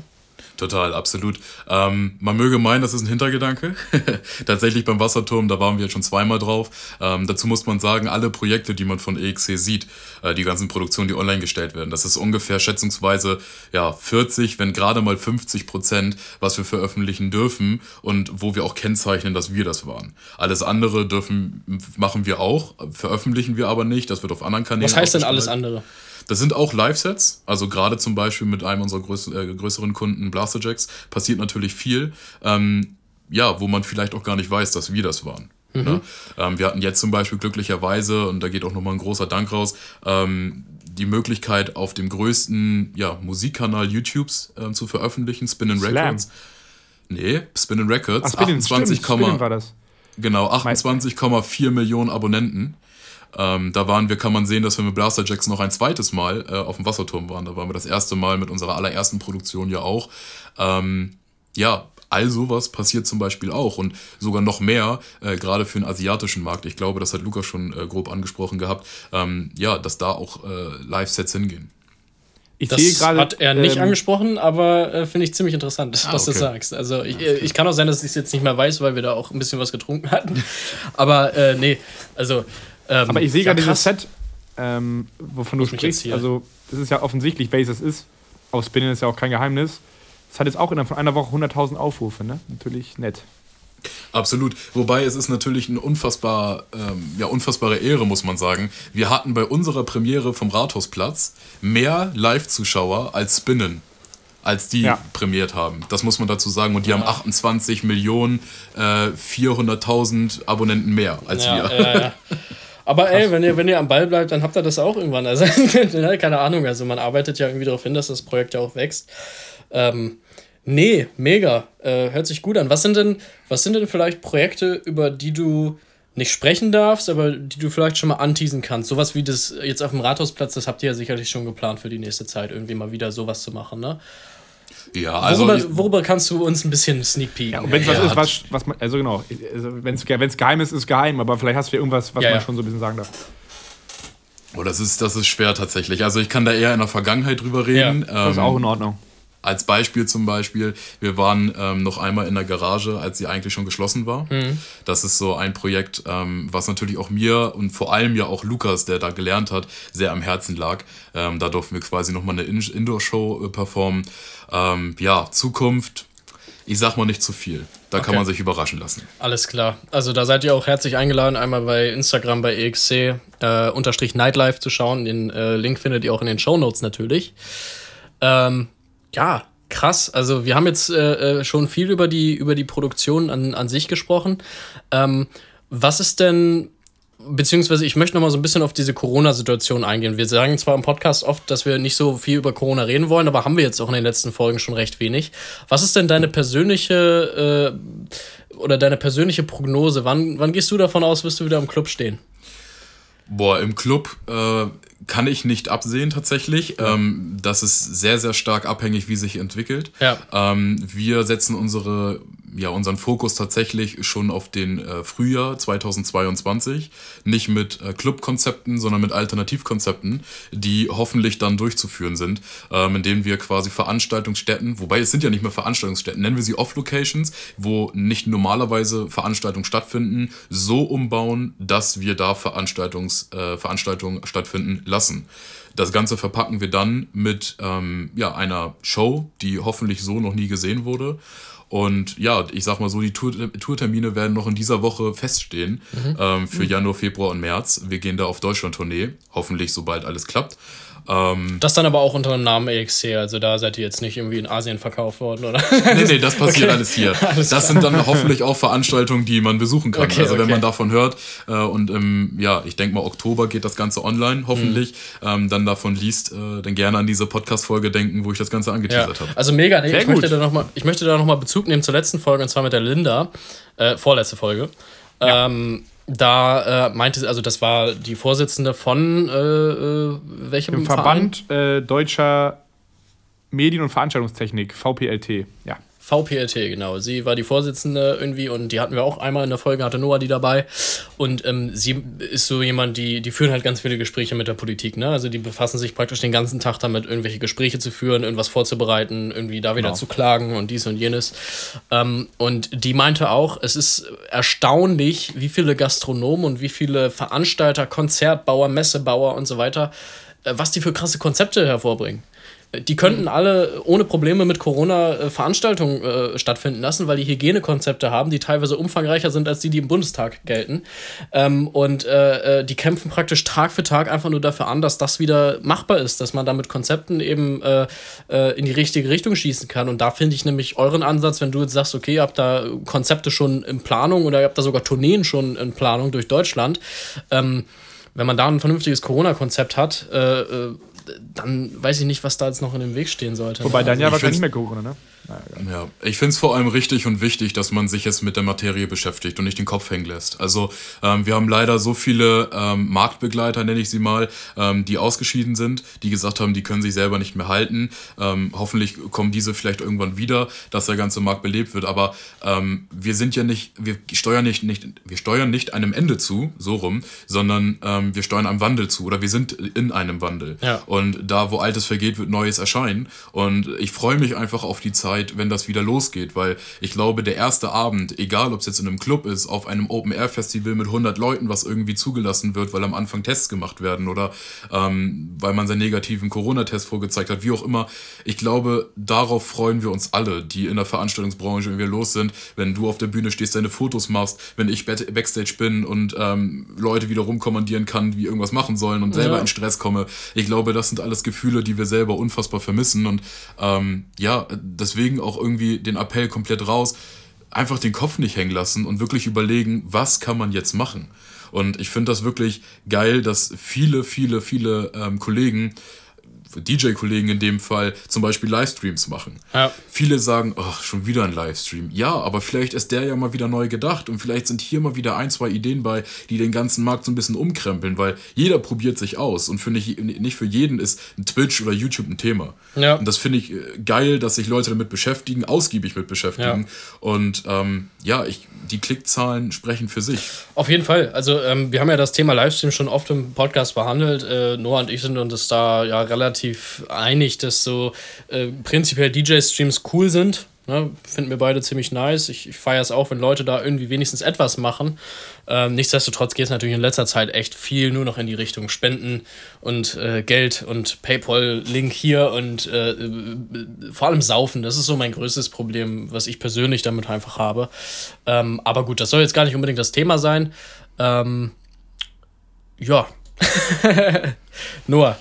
Total, absolut. Ähm, man möge meinen, das ist ein Hintergedanke. Tatsächlich beim Wasserturm, da waren wir schon zweimal drauf. Ähm, dazu muss man sagen, alle Projekte, die man von E X C sieht, äh, die ganzen Produktionen, die online gestellt werden, das ist ungefähr schätzungsweise ja, vierzig, wenn gerade mal fünfzig Prozent, was wir veröffentlichen dürfen und wo wir auch kennzeichnen, dass wir das waren. Alles andere dürfen machen wir auch, veröffentlichen wir aber nicht. Das wird auf anderen Kanälen ausgestrahlt. Was heißt denn alles andere? Das sind auch Live-Sets, also gerade zum Beispiel mit einem unserer größ- äh, größeren Kunden, Blasterjaxx, passiert natürlich viel, ähm, ja, wo man vielleicht auch gar nicht weiß, dass wir das waren. Mhm. Ne? Ähm, wir hatten jetzt zum Beispiel glücklicherweise, und da geht auch nochmal ein großer Dank raus, ähm, die Möglichkeit, auf dem größten ja, Musikkanal YouTubes ähm, zu veröffentlichen, Spinnin' Records. Nee, Spinnin' Records. Ach, Spinnin', achtundzwanzig, stimmt, Spinnin' war das. Genau, achtundzwanzig Komma vier Millionen Abonnenten. Ähm, da waren wir, kann man sehen, dass wir mit Blasterjaxx noch ein zweites Mal äh, auf dem Wasserturm waren. Da waren wir das erste Mal mit unserer allerersten Produktion ja auch. Ähm, ja, all sowas passiert zum Beispiel auch und sogar noch mehr, äh, gerade für den asiatischen Markt. Ich glaube, das hat Lukas schon äh, grob angesprochen gehabt, ähm, ja, dass da auch äh, Live-Sets hingehen. Ich das sehe grade, hat er nicht ähm, angesprochen, aber äh, finde ich ziemlich interessant, ah, dass okay. du das sagst. Also ich, äh, ich kann auch sein, dass ich es jetzt nicht mehr weiß, weil wir da auch ein bisschen was getrunken hatten. aber äh, nee, also... Ähm, aber ich sehe ja gerade dieses Set, ähm, wovon du sprichst. Also das ist ja offensichtlich, welches es ist. Aus Spinnen ist ja auch kein Geheimnis. Es hat jetzt auch innerhalb von einer Woche hunderttausend Aufrufe, ne? Natürlich nett. Absolut. Wobei es ist natürlich eine unfassbar, ähm, ja, unfassbare Ehre, muss man sagen. Wir hatten bei unserer Premiere vom Rathausplatz mehr Live-Zuschauer als Spinnen, als die ja. prämiert haben. Das muss man dazu sagen. Und die ja. haben achtundzwanzig Millionen vierhunderttausend Abonnenten mehr als ja, wir. Ja, ja. Aber ey, wenn ihr, wenn ihr am Ball bleibt, dann habt ihr das auch irgendwann. Also, keine Ahnung, also man arbeitet ja irgendwie darauf hin, dass das Projekt ja auch wächst. Ähm, nee, mega. Äh, hört sich gut an. Was sind denn, was sind denn vielleicht Projekte, über die du nicht sprechen darfst, aber die du vielleicht schon mal anteasen kannst? Sowas wie das jetzt auf dem Rathausplatz, das habt ihr ja sicherlich schon geplant für die nächste Zeit, irgendwie mal wieder sowas zu machen, ne? Ja, also worüber, ich, worüber kannst du uns ein bisschen sneak peeken? Ja, und wenn es was ja, ist, was, was man, also genau, also wenn es geheim ist, ist geheim, aber vielleicht hast du ja irgendwas, was ja, man ja. schon so ein bisschen sagen darf. Oh, das ist, das ist schwer tatsächlich. Also ich kann da eher in der Vergangenheit drüber reden. Ja, das ähm, ist auch in Ordnung. Als Beispiel zum Beispiel, wir waren ähm, noch einmal in der Garage, als sie eigentlich schon geschlossen war. Mhm. Das ist so ein Projekt, ähm, was natürlich auch mir und vor allem ja auch Lukas, der da gelernt hat, sehr am Herzen lag. Ähm, da durften wir quasi nochmal eine in- Indoor-Show äh, performen. Ähm, ja, Zukunft, ich sag mal nicht zu viel. Da okay. kann man sich überraschen lassen. Alles klar. Also da seid ihr auch herzlich eingeladen, einmal bei Instagram, bei E X C, äh, unterstrich Nightlife zu schauen. Den äh, Link findet ihr auch in den Shownotes natürlich. Ähm, Ja, krass. Also wir haben jetzt äh, schon viel über die, über die Produktion an, an sich gesprochen. Ähm, was ist denn, beziehungsweise ich möchte noch mal so ein bisschen auf diese Corona-Situation eingehen. Wir sagen zwar im Podcast oft, dass wir nicht so viel über Corona reden wollen, aber haben wir jetzt auch in den letzten Folgen schon recht wenig. Was ist denn deine persönliche äh, oder deine persönliche Prognose? Wann, wann gehst du davon aus, wirst du wieder im Club stehen? Boah, im Club äh, kann ich nicht absehen tatsächlich. Ähm, das ist sehr, sehr stark abhängig, wie sich entwickelt. Ja. Ähm, wir setzen unsere, ja, unseren Fokus tatsächlich schon auf den äh, Frühjahr zweitausendzweiundzwanzig. Nicht mit äh, Clubkonzepten, sondern mit Alternativkonzepten, die hoffentlich dann durchzuführen sind, ähm, indem wir quasi Veranstaltungsstätten, wobei es sind ja nicht mehr Veranstaltungsstätten, nennen wir sie Off-Locations, wo nicht normalerweise Veranstaltungen stattfinden, so umbauen, dass wir da Veranstaltungen Veranstaltungen stattfinden lassen. Das Ganze verpacken wir dann mit ähm, ja, einer Show, die hoffentlich so noch nie gesehen wurde. Und ja, ich sag mal so, die Tour- Tourtermine werden noch in dieser Woche feststehen, mhm. ähm, für mhm. Januar, Februar und März. Wir gehen da auf Deutschland-Tournee, hoffentlich sobald alles klappt. Ähm, das dann aber auch unter dem Namen E X C, also da seid ihr jetzt nicht irgendwie in Asien verkauft worden, oder? Nee, nee, das passiert okay. alles hier. Alles das sind dann hoffentlich auch Veranstaltungen, die man besuchen kann. Okay, also okay. wenn man davon hört äh, und im, ja, ich denke mal Oktober geht das Ganze online, hoffentlich, mhm. ähm, dann davon liest, äh, dann gerne an diese Podcast-Folge denken, wo ich das Ganze angeteasert ja. habe. Also mega, nee, ich, möchte da noch mal, ich möchte da nochmal Bezug nehmen zur letzten Folge, und zwar mit der Linda, äh, vorletzte Folge. Ja. Ähm, Da äh, meinte, also das war die Vorsitzende von äh, welchem Im Verband äh, Deutscher Medien- und Veranstaltungstechnik, V P L T, ja. V P L T, genau. Sie war die Vorsitzende irgendwie und die hatten wir auch einmal in der Folge, hatte Noah die dabei. Und ähm, sie ist so jemand, die, die führen halt ganz viele Gespräche mit der Politik, ne? Also die befassen sich praktisch den ganzen Tag damit, irgendwelche Gespräche zu führen, irgendwas vorzubereiten, irgendwie da wieder genau. zu klagen und dies und jenes. Ähm, und die meinte auch, es ist erstaunlich, wie viele Gastronomen und wie viele Veranstalter, Konzertbauer, Messebauer und so weiter, äh, was die für krasse Konzepte hervorbringen. Die könnten alle ohne Probleme mit Corona Veranstaltungen äh, stattfinden lassen, weil die Hygienekonzepte haben, die teilweise umfangreicher sind als die, die im Bundestag gelten. Ähm, und äh, die kämpfen praktisch Tag für Tag einfach nur dafür an, dass das wieder machbar ist, dass man da mit Konzepten eben äh, äh, in die richtige Richtung schießen kann. Und da finde ich nämlich euren Ansatz, wenn du jetzt sagst, okay, ihr habt da Konzepte schon in Planung oder ihr habt da sogar Tourneen schon in Planung durch Deutschland, ähm, wenn man da ein vernünftiges Corona-Konzept hat, äh, dann weiß ich nicht, was da jetzt noch in dem Weg stehen sollte. Wobei, ne? Dann ja wahrscheinlich nicht mehr Corona, ne? Ja, ich finde es vor allem richtig und wichtig, dass man sich jetzt mit der Materie beschäftigt und nicht den Kopf hängen lässt. Also ähm, wir haben leider so viele ähm, Marktbegleiter, nenne ich sie mal, ähm, die ausgeschieden sind, die gesagt haben, die können sich selber nicht mehr halten. Ähm, hoffentlich kommen diese vielleicht irgendwann wieder, dass der ganze Markt belebt wird. Aber ähm, wir sind ja nicht, wir steuern nicht, nicht, wir steuern nicht einem Ende zu, so rum, sondern ähm, wir steuern einem Wandel zu oder wir sind in einem Wandel. Ja. Und da, wo Altes vergeht, wird Neues erscheinen. Und ich freue mich einfach auf die Zeit, wenn das wieder losgeht, weil ich glaube, der erste Abend, egal ob es jetzt in einem Club ist, auf einem Open-Air-Festival mit hundert Leuten, was irgendwie zugelassen wird, weil am Anfang Tests gemacht werden oder ähm, weil man seinen negativen Corona-Test vorgezeigt hat, wie auch immer. Ich glaube, darauf freuen wir uns alle, die in der Veranstaltungsbranche irgendwie los sind, wenn du auf der Bühne stehst, deine Fotos machst, wenn ich Backstage bin und ähm, Leute wieder rumkommandieren kann, die irgendwas machen sollen und selber ja. in Stress komme. Ich glaube, das sind alles Gefühle, die wir selber unfassbar vermissen und ähm, ja, deswegen auch irgendwie den Appell komplett raus, einfach den Kopf nicht hängen lassen und wirklich überlegen, was kann man jetzt machen? Und ich finde das wirklich geil, dass viele, viele, viele ähm, Kollegen, D J-Kollegen in dem Fall, zum Beispiel Livestreams machen. Ja. Viele sagen, ach, schon wieder ein Livestream. Ja, aber vielleicht ist der ja mal wieder neu gedacht und vielleicht sind hier mal wieder ein, zwei Ideen bei, die den ganzen Markt so ein bisschen umkrempeln, weil jeder probiert sich aus und finde ich, nicht für jeden ist Twitch oder YouTube ein Thema. Ja. Und das finde ich geil, dass sich Leute damit beschäftigen, ausgiebig mit beschäftigen ja. und ähm, ja, ich, die Klickzahlen sprechen für sich. Auf jeden Fall. Also ähm, wir haben ja das Thema Livestream schon oft im Podcast behandelt. Äh, Noah und ich sind uns da ja relativ einig, dass so äh, prinzipiell D J-Streams cool sind. Ne? Finden wir beide ziemlich nice. Ich, ich feiere es auch, wenn Leute da irgendwie wenigstens etwas machen. Ähm, nichtsdestotrotz geht es natürlich in letzter Zeit echt viel nur noch in die Richtung Spenden und äh, Geld und PayPal-Link hier und äh, vor allem Saufen. Das ist so mein größtes Problem, was ich persönlich damit einfach habe. Ähm, aber gut, das soll jetzt gar nicht unbedingt das Thema sein. Ähm, ja. Noah.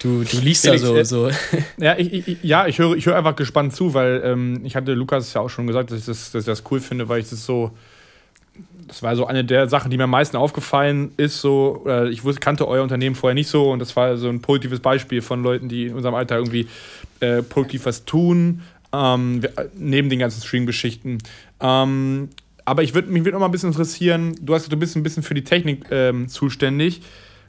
Du, du liest da so. so. Ja, ich, ich, ja, ich höre ich höre einfach gespannt zu, weil ähm, ich hatte Lukas ja auch schon gesagt, dass ich, das, dass ich das cool finde, weil ich das so, das war so eine der Sachen, die mir am meisten aufgefallen ist, so, äh, ich wusste, kannte euer Unternehmen vorher nicht so und das war so ein positives Beispiel von Leuten, die in unserem Alltag irgendwie äh, produktiv was tun, ähm, neben den ganzen Stream-Geschichten. Ähm, aber ich würd, mich würde noch mal ein bisschen interessieren, du, hast, du bist ein bisschen für die Technik ähm, zuständig.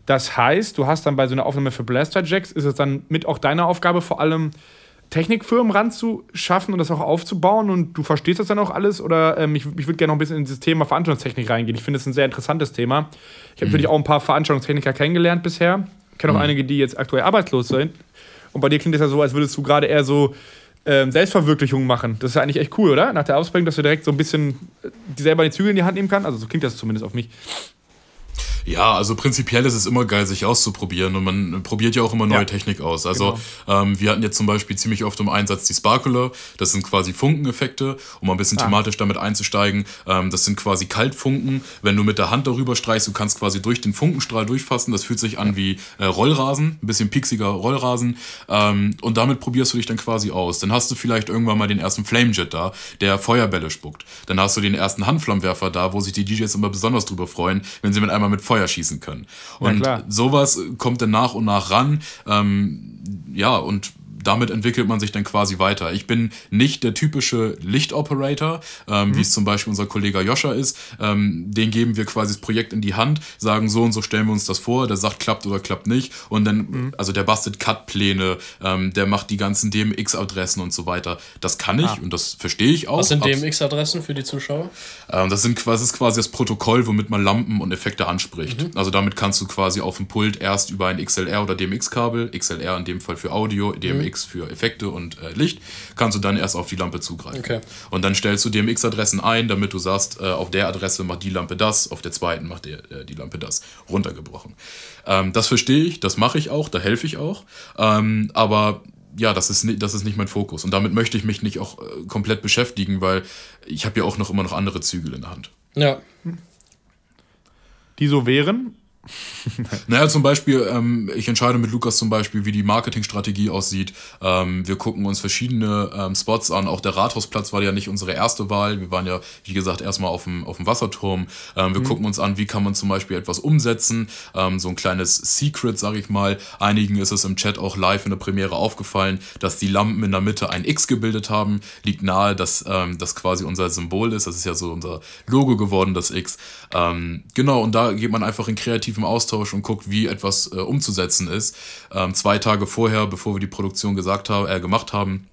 Das heißt, du hast dann bei so einer Aufnahme für Blasterjaxx, ist es dann mit auch deine Aufgabe, vor allem Technikfirmen ranzuschaffen und das auch aufzubauen und du verstehst das dann auch alles? Oder ähm, ich, ich würde gerne noch ein bisschen in dieses Thema Veranstaltungstechnik reingehen. Ich finde es ein sehr interessantes Thema. Ich habe mhm. natürlich auch ein paar Veranstaltungstechniker kennengelernt bisher. Ich kenne auch mhm. einige, die jetzt aktuell arbeitslos sind. Und bei dir klingt es ja so, als würdest du gerade eher so ähm, Selbstverwirklichung machen. Das ist ja eigentlich echt cool, oder? Nach der Ausbildung, dass du direkt so ein bisschen selber die Zügel in die Hand nehmen kannst. Also so klingt das zumindest auf mich. Ja, also prinzipiell ist es immer geil, sich auszuprobieren und man probiert ja auch immer neue ja. Technik aus. Also genau. ähm, wir hatten jetzt zum Beispiel ziemlich oft im Einsatz die Sparkler, das sind quasi Funkeneffekte, um ein bisschen ah. thematisch damit einzusteigen. Ähm, das sind quasi Kaltfunken, wenn du mit der Hand darüber streichst, du kannst quasi durch den Funkenstrahl durchfassen, das fühlt sich an wie äh, Rollrasen, ein bisschen pieksiger Rollrasen ähm, und damit probierst du dich dann quasi aus. Dann hast du vielleicht irgendwann mal den ersten Flamejet da, der Feuerbälle spuckt. Dann hast du den ersten Handflammenwerfer da, wo sich die D Js immer besonders drüber freuen, wenn sie mit einmal mit Feuer schießen können. Und sowas kommt dann nach und nach ran. Ähm, ja, und damit entwickelt man sich dann quasi weiter. Ich bin nicht der typische Lichtoperator, ähm, mhm. wie es zum Beispiel unser Kollege Joscha ist. Ähm, den geben wir quasi das Projekt in die Hand, sagen so und so stellen wir uns das vor, der sagt klappt oder klappt nicht und dann, mhm. also der bastelt Cut-Pläne, ähm, der macht die ganzen D M X-Adressen und so weiter. Das kann ich ah. und das verstehe ich auch. Was sind D M X-Adressen für die Zuschauer? Ähm, das, sind, das ist quasi das Protokoll, womit man Lampen und Effekte anspricht. Mhm. Also damit kannst du quasi auf dem Pult erst über ein X L R oder D M X-Kabel, X L R in dem Fall für Audio, D M X mhm. für Effekte und äh, Licht, kannst du dann erst auf die Lampe zugreifen. Okay. Und dann stellst du D M X-Adressen ein, damit du sagst, äh, auf der Adresse macht die Lampe das, auf der zweiten macht der, äh, die Lampe das. Runtergebrochen. Ähm, das verstehe ich, das mache ich auch, da helfe ich auch. Ähm, aber ja, das ist, das ist nicht mein Fokus. Und damit möchte ich mich nicht auch äh, komplett beschäftigen, weil ich habe ja auch noch immer noch andere Zügel in der Hand. Ja. Die so wären? Naja, zum Beispiel, ähm, ich entscheide mit Lukas zum Beispiel, wie die Marketingstrategie aussieht. Ähm, wir gucken uns verschiedene ähm, Spots an. Auch der Rathausplatz war ja nicht unsere erste Wahl. Wir waren ja, wie gesagt, erstmal auf dem, auf dem Wasserturm. Ähm, wir mhm. gucken uns an, wie kann man zum Beispiel etwas umsetzen. Ähm, so ein kleines Secret, sag ich mal. Einigen ist es im Chat auch live in der Premiere aufgefallen, dass die Lampen in der Mitte ein X gebildet haben. Liegt nahe, dass ähm, das quasi unser Symbol ist. Das ist ja so unser Logo geworden, das X. Ähm, genau, und da geht man einfach in kreativen Austausch und guckt, wie etwas äh, umzusetzen ist. Ähm, zwei Tage vorher, bevor wir die Produktion gesagt haben, äh, gemacht haben,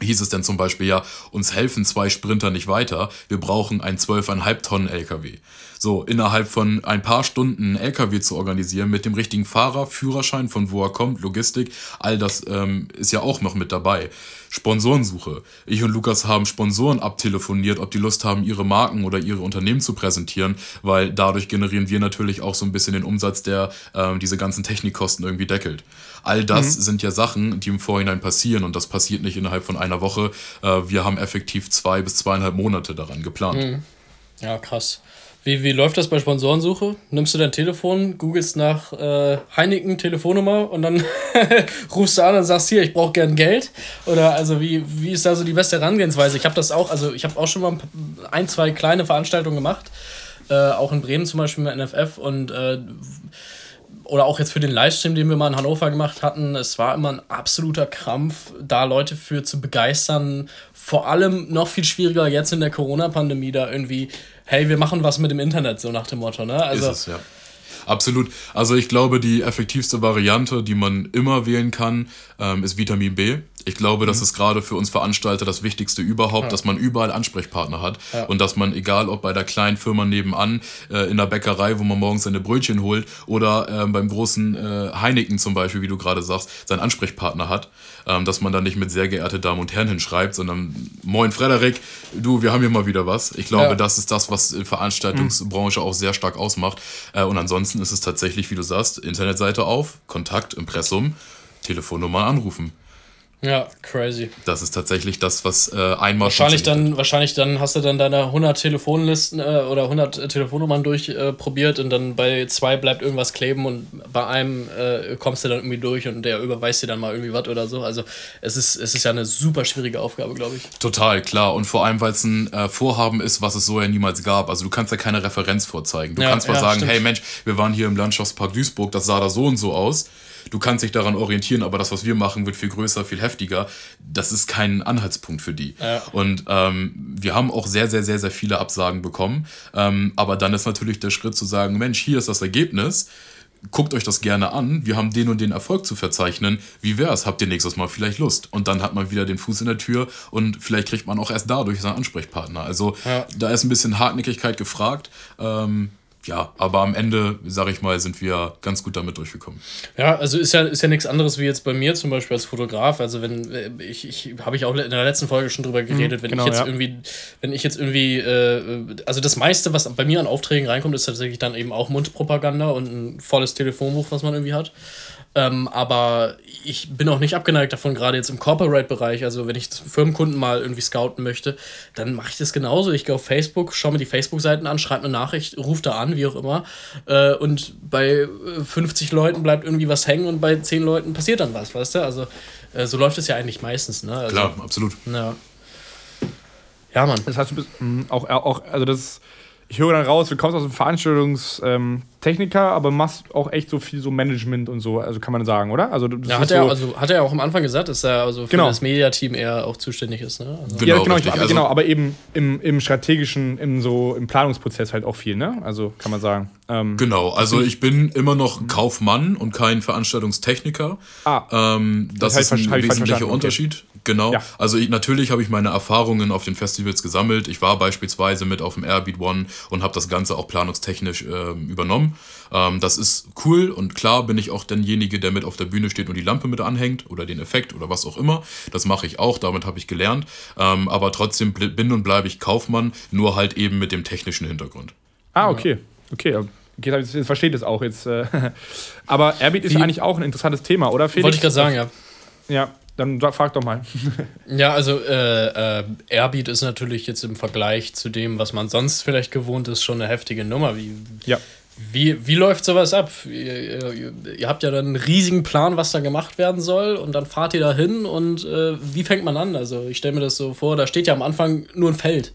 hieß es dann zum Beispiel, ja, uns helfen zwei Sprinter nicht weiter, wir brauchen einen zwölfeinhalb Tonnen L K W. So, innerhalb von ein paar Stunden einen L K W zu organisieren mit dem richtigen Fahrer, Führerschein, von wo er kommt, Logistik, all das ähm, ist ja auch noch mit dabei. Sponsorensuche. Ich und Lukas haben Sponsoren abtelefoniert, ob die Lust haben, ihre Marken oder ihre Unternehmen zu präsentieren, weil dadurch generieren wir natürlich auch so ein bisschen den Umsatz, der ähm, diese ganzen Technikkosten irgendwie deckelt. All das mhm. sind ja Sachen, die im Vorhinein passieren, und das passiert nicht innerhalb von einer Woche. Äh, wir haben effektiv zwei bis zweieinhalb Monate daran geplant. Mhm. Ja, krass. Wie, wie läuft das bei Sponsorensuche? Nimmst du dein Telefon, googelst nach äh, Heineken Telefonnummer und dann rufst du an und sagst, hier, ich brauche gern Geld? Oder also wie, wie ist da so die beste Herangehensweise? Ich habe das auch, also ich habe auch schon mal ein, zwei kleine Veranstaltungen gemacht, äh, auch in Bremen zum Beispiel mit N F F und äh, oder auch jetzt für den Livestream, den wir mal in Hannover gemacht hatten. Es war immer ein absoluter Krampf, da Leute für zu begeistern. Vor allem noch viel schwieriger jetzt in der Corona-Pandemie da irgendwie, hey, wir machen was mit dem Internet, so nach dem Motto, ne? Also, ist es, ja. Absolut. Also ich glaube, die effektivste Variante, die man immer wählen kann, ähm, ist Vitamin B. Ich glaube, mhm. das ist gerade für uns Veranstalter das Wichtigste überhaupt, ja. dass man überall Ansprechpartner hat ja. und dass man, egal ob bei der kleinen Firma nebenan, äh, in der Bäckerei, wo man morgens seine Brötchen holt, oder äh, beim großen äh, Heineken zum Beispiel, wie du gerade sagst, seinen Ansprechpartner hat, ähm, dass man dann nicht mit sehr geehrte Damen und Herren hinschreibt, sondern moin Frederik, du, wir haben hier mal wieder was. Ich glaube, ja. das ist das, was Veranstaltungsbranche mhm. auch sehr stark ausmacht. Äh, und ansonsten ist es tatsächlich, wie du sagst, Internetseite auf, Kontakt, Impressum, Telefonnummer anrufen. Ja, crazy. Das ist tatsächlich das, was äh, einmal wahrscheinlich dann wahrscheinlich dann hast du dann deine hundert Telefonlisten äh, oder hundert Telefonnummern durchprobiert äh, und dann bei zwei bleibt irgendwas kleben und bei einem äh, kommst du dann irgendwie durch und der überweist dir dann mal irgendwie was oder so. Also es ist es ist ja eine super schwierige Aufgabe, glaube ich. Total, klar. Und vor allem, weil es ein äh, Vorhaben ist, was es so ja niemals gab. Also du kannst ja keine Referenz vorzeigen. Du ja, kannst mal ja, sagen, stimmt. hey Mensch, wir waren hier im Landschaftspark Duisburg, das sah da so und so aus. Du kannst dich daran orientieren, aber das, was wir machen, wird viel größer, viel heftiger. Das ist kein Anhaltspunkt für die. Ja. Und ähm, wir haben auch sehr, sehr, sehr, sehr viele Absagen bekommen. Ähm, aber dann ist natürlich der Schritt zu sagen, Mensch, hier ist das Ergebnis. Guckt euch das gerne an. Wir haben den und den Erfolg zu verzeichnen. Wie wär's? Habt ihr nächstes Mal vielleicht Lust? Und dann hat man wieder den Fuß in der Tür und vielleicht kriegt man auch erst dadurch seinen Ansprechpartner. Also ja. da ist ein bisschen Hartnäckigkeit gefragt. Ähm, Ja, aber am Ende, sag ich mal, sind wir ganz gut damit durchgekommen. Ja, also ist ja, ist ja nichts anderes wie jetzt bei mir zum Beispiel als Fotograf. Also wenn ich, ich habe ich auch in der letzten Folge schon drüber geredet, mhm, wenn genau, ich jetzt ja. irgendwie, wenn ich jetzt irgendwie, äh, also das meiste, was bei mir an Aufträgen reinkommt, ist tatsächlich dann eben auch Mundpropaganda und ein volles Telefonbuch, was man irgendwie hat. Ähm, aber ich bin auch nicht abgeneigt davon, gerade jetzt im Corporate-Bereich, also wenn ich Firmenkunden mal irgendwie scouten möchte, dann mache ich das genauso. Ich gehe auf Facebook, schaue mir die Facebook-Seiten an, schreibe eine Nachricht, rufe da an, wie auch immer, äh, und bei fünfzig Leuten bleibt irgendwie was hängen und bei zehn Leuten passiert dann was, weißt du? Also äh, so läuft es ja eigentlich meistens, ne? Also, klar, absolut. Ja, ja, Mann. Das heißt, du bist auch, auch also das... Ich höre dann raus, du kommst aus dem Veranstaltungstechniker, aber machst auch echt so viel so Management und so, also kann man sagen, oder? Also, das ja, hat, er, so also, hat er auch am Anfang gesagt, dass er also für genau. das Mediateam eher auch zuständig ist, ne? Also genau, ja, genau, ich, aber, also genau, aber eben im, im strategischen, im, so, im Planungsprozess halt auch viel, ne? Also kann man sagen. Ähm, genau, also ich bin immer noch Kaufmann und kein Veranstaltungstechniker. Ah, ähm, das, das ist ein wesentlicher Unterschied. Okay. Genau, ja. Also ich, natürlich habe ich meine Erfahrungen auf den Festivals gesammelt. Ich war beispielsweise mit auf dem Airbeat One und habe das Ganze auch planungstechnisch äh, übernommen. Ähm, das ist cool und klar bin ich auch derjenige, der mit auf der Bühne steht und die Lampe mit anhängt oder den Effekt oder was auch immer. Das mache ich auch, damit habe ich gelernt. Ähm, aber trotzdem bin und bleibe ich Kaufmann, nur halt eben mit dem technischen Hintergrund. Ah, okay, okay. Jetzt, jetzt versteht es auch jetzt. Aber Airbeat ist Wie? eigentlich auch ein interessantes Thema, oder Felix? Wollte ich gerade sagen, ja. Ja. Dann frag doch mal. Ja, also äh, äh, Airbeat ist natürlich jetzt im Vergleich zu dem, was man sonst vielleicht gewohnt ist, schon eine heftige Nummer. Wie, ja. Wie, wie läuft sowas ab? Ihr, ihr, ihr habt ja dann einen riesigen Plan, was da gemacht werden soll, und dann fahrt ihr da hin und äh, wie fängt man an? Also ich stelle mir das so vor, da steht ja am Anfang nur ein Feld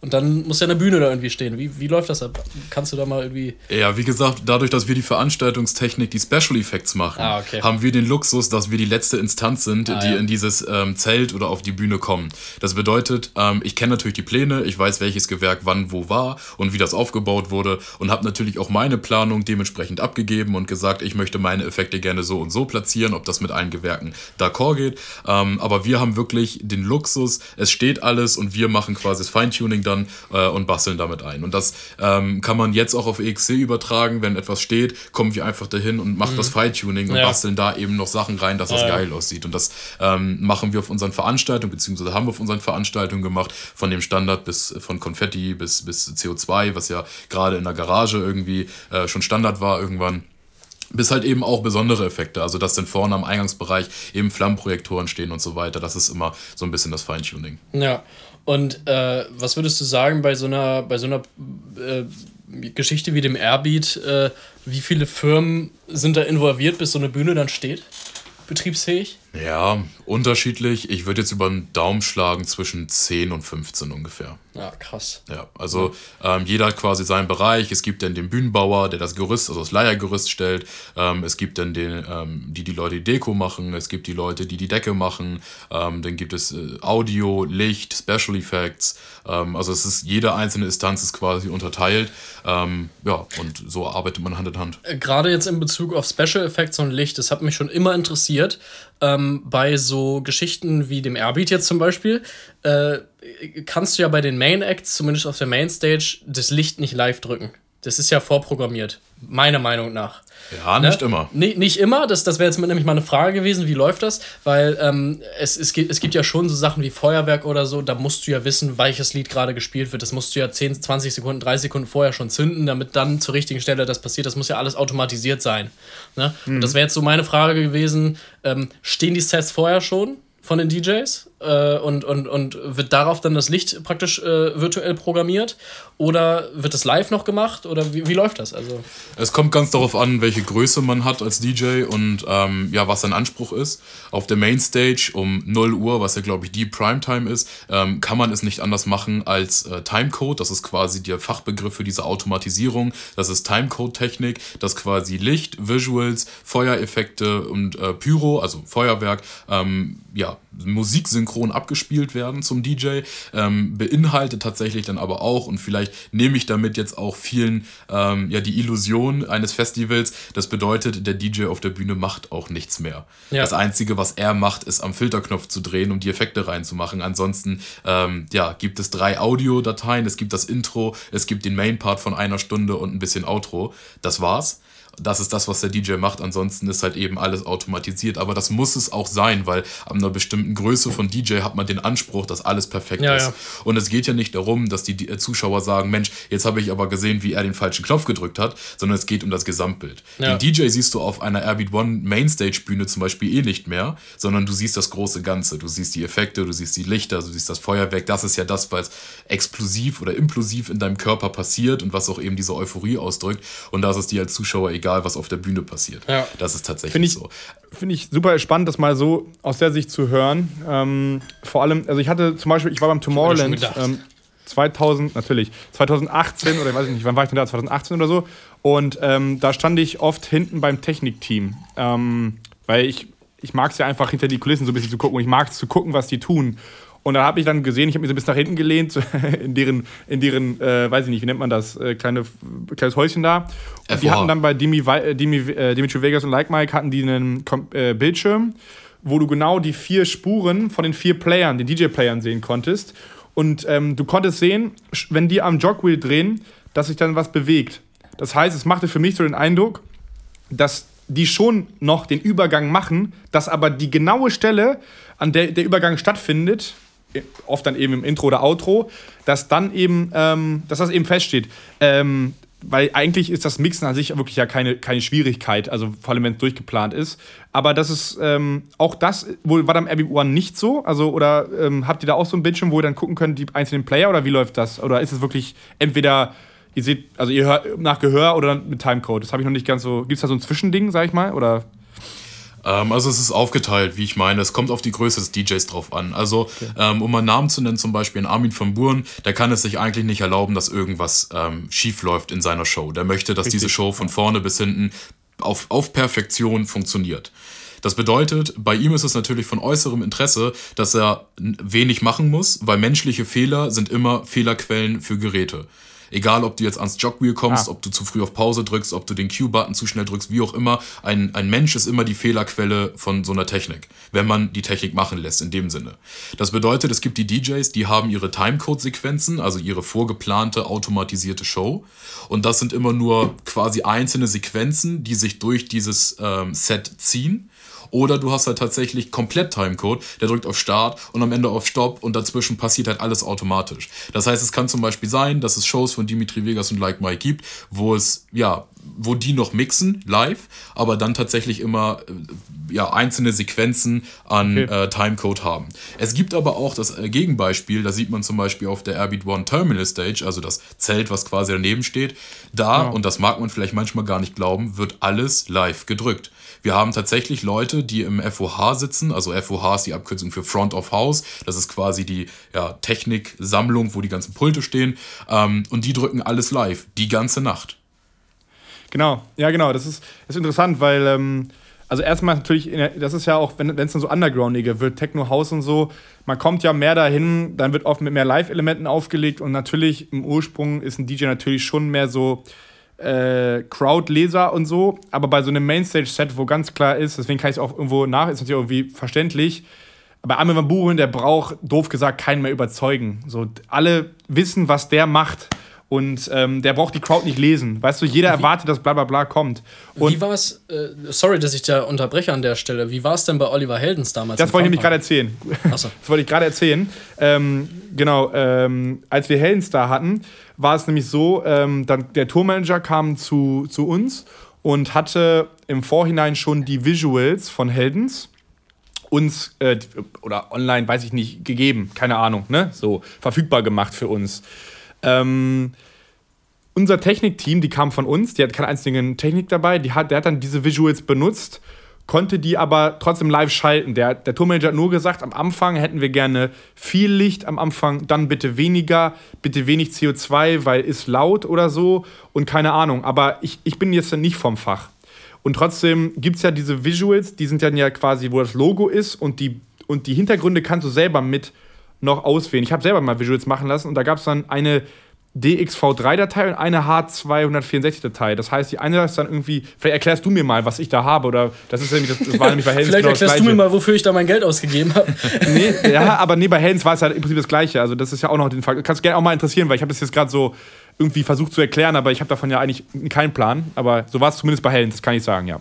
und dann muss ja eine Bühne da irgendwie stehen. Wie, wie läuft das ab? Kannst du da mal irgendwie... Ja, wie gesagt, dadurch, dass wir die Veranstaltungstechnik, die Special Effects machen, ah, okay. haben wir den Luxus, dass wir die letzte Instanz sind, ah, die ja. in dieses ähm, Zelt oder auf die Bühne kommen. Das bedeutet, ähm, ich kenne natürlich die Pläne, ich weiß, welches Gewerk wann wo war und wie das aufgebaut wurde, und habe natürlich auch meine Planung dementsprechend abgegeben und gesagt, ich möchte meine Effekte gerne so und so platzieren, ob das mit allen Gewerken d'accord geht. Ähm, aber wir haben wirklich den Luxus, es steht alles und wir machen quasi das Feintuning dann, äh, und basteln damit ein. Und das ähm, kann man jetzt auch auf E X C übertragen, wenn etwas steht, kommen wir einfach dahin und machen mhm. das Feintuning und ja. basteln da eben noch Sachen rein, dass das ja. geil aussieht. Und das ähm, machen wir auf unseren Veranstaltungen, beziehungsweise haben wir auf unseren Veranstaltungen gemacht, von dem Standard bis von Konfetti bis, bis C O zwei, was ja gerade in der Garage irgendwie schon Standard war irgendwann, bis halt eben auch besondere Effekte, also dass dann vorne am Eingangsbereich eben Flammenprojektoren stehen und so weiter. Das ist immer so ein bisschen das Feintuning. Ja, und äh, was würdest du sagen bei so einer, bei so einer äh, Geschichte wie dem Airbeat, äh, wie viele Firmen sind da involviert, bis so eine Bühne dann steht? Betriebsfähig? Ja, unterschiedlich. Ich würde jetzt über den Daumen schlagen zwischen zehn und fünfzehn ungefähr. Ja, krass. Ja, also ähm, jeder hat quasi seinen Bereich. Es gibt dann den Bühnenbauer, der das Gerüst, also das Leiergerüst stellt. Ähm, es gibt dann den, ähm, die die Leute die Deko machen. Es gibt die Leute, die die Decke machen. Ähm, dann gibt es äh, Audio, Licht, Special Effects. Ähm, also es ist, jede einzelne Instanz ist quasi unterteilt. Ähm, ja, und so arbeitet man Hand in Hand. Gerade jetzt in Bezug auf Special Effects und Licht, das hat mich schon immer interessiert. Ähm, bei so Geschichten wie dem Airbeat jetzt zum Beispiel, äh, kannst du ja bei den Main Acts, zumindest auf der Mainstage, das Licht nicht live drücken. Das ist ja vorprogrammiert, meiner Meinung nach. Ja, nicht ne? immer. Nee, nicht immer, das, das wäre jetzt nämlich mal eine Frage gewesen, wie läuft das? Weil ähm, es, es, gibt, es gibt ja schon so Sachen wie Feuerwerk oder so, da musst du ja wissen, welches Lied gerade gespielt wird. Das musst du ja zehn, zwanzig Sekunden, dreißig Sekunden vorher schon zünden, damit dann zur richtigen Stelle das passiert. Das muss ja alles automatisiert sein. Ne? Mhm. Und das wäre jetzt so meine Frage gewesen, ähm, stehen die Sets vorher schon von den D Js äh, und, und, und wird darauf dann das Licht praktisch äh, virtuell programmiert, oder wird es live noch gemacht, oder wie, wie läuft das? Also es kommt ganz darauf an, welche Größe man hat als D J und ähm, ja, was sein Anspruch ist. Auf der Mainstage um null Uhr, was ja glaube ich die Primetime ist, ähm, kann man es nicht anders machen als äh, Timecode. Das ist quasi der Fachbegriff für diese Automatisierung. Das ist Timecode-Technik, dass quasi Licht, Visuals, Feuereffekte und äh, Pyro, also Feuerwerk, ähm, ja, musiksynchron abgespielt werden zum D J, ähm, beinhaltet tatsächlich dann aber auch, und vielleicht nehme ich damit jetzt auch vielen ähm, ja die Illusion eines Festivals, das bedeutet, der D J auf der Bühne macht auch nichts mehr. Ja. Das Einzige, was er macht, ist am Filterknopf zu drehen, um die Effekte reinzumachen. Ansonsten ähm, ja, gibt es drei Audiodateien, es gibt das Intro, es gibt den Mainpart von einer Stunde und ein bisschen Outro. Das war's. Das ist das, was der D J macht. Ansonsten ist halt eben alles automatisiert. Aber das muss es auch sein, weil ab einer bestimmten Größe von D J hat man den Anspruch, dass alles perfekt ja, ist. Ja. Und es geht ja nicht darum, dass die Zuschauer sagen, Mensch, jetzt habe ich aber gesehen, wie er den falschen Knopf gedrückt hat, sondern es geht um das Gesamtbild. Ja. Den D J siehst du auf einer Airbeat One Mainstage-Bühne zum Beispiel eh nicht mehr, sondern du siehst das große Ganze. Du siehst die Effekte, du siehst die Lichter, du siehst das Feuerwerk. Das ist ja das, was explosiv oder implosiv in deinem Körper passiert und was auch eben diese Euphorie ausdrückt. Und da ist es dir als Zuschauer egal, was auf der Bühne passiert. Ja. Das ist tatsächlich find ich, so. Finde ich super spannend, das mal so aus der Sicht zu hören. Ähm, vor allem, also ich hatte zum Beispiel, ich war beim Tomorrowland ähm, zweitausend, natürlich, zwanzig achtzehn oder ich weiß nicht, wann war ich denn da, zwanzig achtzehn oder so. Und ähm, da stand ich oft hinten beim Technikteam, ähm, weil ich, ich mag es ja einfach hinter die Kulissen so ein bisschen zu gucken und ich mag es zu gucken, was die tun. Und da habe ich dann gesehen, ich habe mich so ein bisschen nach hinten gelehnt, in deren, in deren äh, weiß ich nicht, wie nennt man das, äh, kleine, kleines Häuschen da. Und die hatten dann bei Dimi, äh, Dimi, äh, Dimitri Vegas und Like Mike hatten die einen Kom- äh, Bildschirm, wo du genau die vier Spuren von den vier Playern, den D J-Playern sehen konntest. Und ähm, du konntest sehen, wenn die am Jogwheel drehen, dass sich dann was bewegt. Das heißt, es machte für mich so den Eindruck, dass die schon noch den Übergang machen, dass aber die genaue Stelle, an der der Übergang stattfindet, oft dann eben im Intro oder Outro, dass dann eben, ähm, dass das eben feststeht. Ähm, weil eigentlich ist das Mixen an sich wirklich ja keine, keine Schwierigkeit, also vor allem, wenn es durchgeplant ist. Aber das ist, ähm, auch das wohl war dann im Airbeat One nicht so, also oder ähm, habt ihr da auch so ein Bildschirm, wo ihr dann gucken könnt, die einzelnen Player, oder wie läuft das? Oder ist es wirklich entweder ihr seht, also ihr hört nach Gehör oder mit Timecode. Das habe ich noch nicht ganz so. Gibt es da so ein Zwischending, sag ich mal? Oder? Ähm, also es ist aufgeteilt, wie ich meine. Es kommt auf die Größe des D Js drauf an. Also okay. ähm, um einen Namen zu nennen, zum Beispiel Armin van Buuren, der kann es sich eigentlich nicht erlauben, dass irgendwas ähm, schief läuft in seiner Show. Der möchte, dass Richtig. diese Show von vorne bis hinten auf, auf Perfektion funktioniert. Das bedeutet, bei ihm ist es natürlich von äußerem Interesse, dass er wenig machen muss, weil menschliche Fehler sind immer Fehlerquellen für Geräte. Egal, ob du jetzt ans Jogwheel kommst, ah. ob du zu früh auf Pause drückst, ob du den Q-Button zu schnell drückst, wie auch immer. Ein, ein Mensch ist immer die Fehlerquelle von so einer Technik, wenn man die Technik machen lässt, in dem Sinne. Das bedeutet, es gibt die D Js, die haben ihre Timecode-Sequenzen, also ihre vorgeplante, automatisierte Show. Und das sind immer nur quasi einzelne Sequenzen, die sich durch dieses ähm, Set ziehen. Oder du hast halt tatsächlich komplett Timecode, der drückt auf Start und am Ende auf Stopp und dazwischen passiert halt alles automatisch. Das heißt, es kann zum Beispiel sein, dass es Shows von Dimitri Vegas und Like Mike gibt, wo es, ja, wo die noch mixen, live, aber dann tatsächlich immer ja, einzelne Sequenzen an okay. äh, Timecode haben. Es gibt aber auch das Gegenbeispiel, da sieht man zum Beispiel auf der Airbeat One Terminal Stage, also das Zelt, was quasi daneben steht, da, ja. und das mag man vielleicht manchmal gar nicht glauben, wird alles live gedrückt. Wir haben tatsächlich Leute, die im F O H sitzen, also F O H ist die Abkürzung für Front of House, das ist quasi die ja, Techniksammlung, wo die ganzen Pulte stehen, ähm, und die drücken alles live, die ganze Nacht. Genau, ja genau, das ist, das ist interessant, weil, ähm, also erstmal natürlich, das ist ja auch, wenn es dann so undergroundiger wird, Techno House und so, man kommt ja mehr dahin, dann wird oft mit mehr Live-Elementen aufgelegt und natürlich im Ursprung ist ein D J natürlich schon mehr so äh, Crowd-Leser und so, aber bei so einem Mainstage-Set, wo ganz klar ist, deswegen kann ich es auch irgendwo nach, ist natürlich irgendwie verständlich, bei Armin van Buuren, der braucht, doof gesagt, keinen mehr überzeugen, so alle wissen, was der macht. Und ähm, der braucht die Crowd nicht lesen. Weißt du, jeder erwartet, dass bla bla bla kommt. Und wie war es, äh, sorry, dass ich da unterbreche an der Stelle, wie war es denn bei Oliver Heldens damals? Das wollte ich nämlich gerade erzählen. Achso. Das wollte ich gerade erzählen. Ähm, genau, ähm, als wir Heldens da hatten, war es nämlich so, ähm, dann der Tourmanager kam zu, zu uns und hatte im Vorhinein schon die Visuals von Heldens uns äh, oder online, weiß ich nicht, gegeben, keine Ahnung, ne? So verfügbar gemacht für uns. Ähm, unser Technikteam, die kam von uns, die hat keine einzige Technik dabei, die hat, der hat dann diese Visuals benutzt, konnte die aber trotzdem live schalten. Der, der Tourmanager hat nur gesagt, am Anfang hätten wir gerne viel Licht, am Anfang dann bitte weniger, bitte wenig C O zwei, weil ist laut oder so und keine Ahnung, aber ich, ich bin jetzt nicht vom Fach. Und trotzdem gibt es ja diese Visuals, die sind dann ja quasi, wo das Logo ist und die, und die Hintergründe kannst du selber mit noch auswählen. Ich habe selber mal Visuals machen lassen und da gab es dann eine D X V drei Datei und eine H zwei sechs vier Datei. Das heißt, die eine ist dann irgendwie, vielleicht erklärst du mir mal, was ich da habe oder das ist nämlich, das, das war nämlich bei Heldens vielleicht genau erklärst das Gleiche. Du mir mal, wofür ich da mein Geld ausgegeben habe. Nee, ja, aber nee, bei Heldens war es ja halt im Prinzip das Gleiche. Also das ist ja auch noch den Fall. Kannst du gerne auch mal interessieren, weil ich habe das jetzt gerade so irgendwie versucht zu erklären, aber ich habe davon ja eigentlich keinen Plan. Aber so war es zumindest bei Heldens, das kann ich sagen, ja.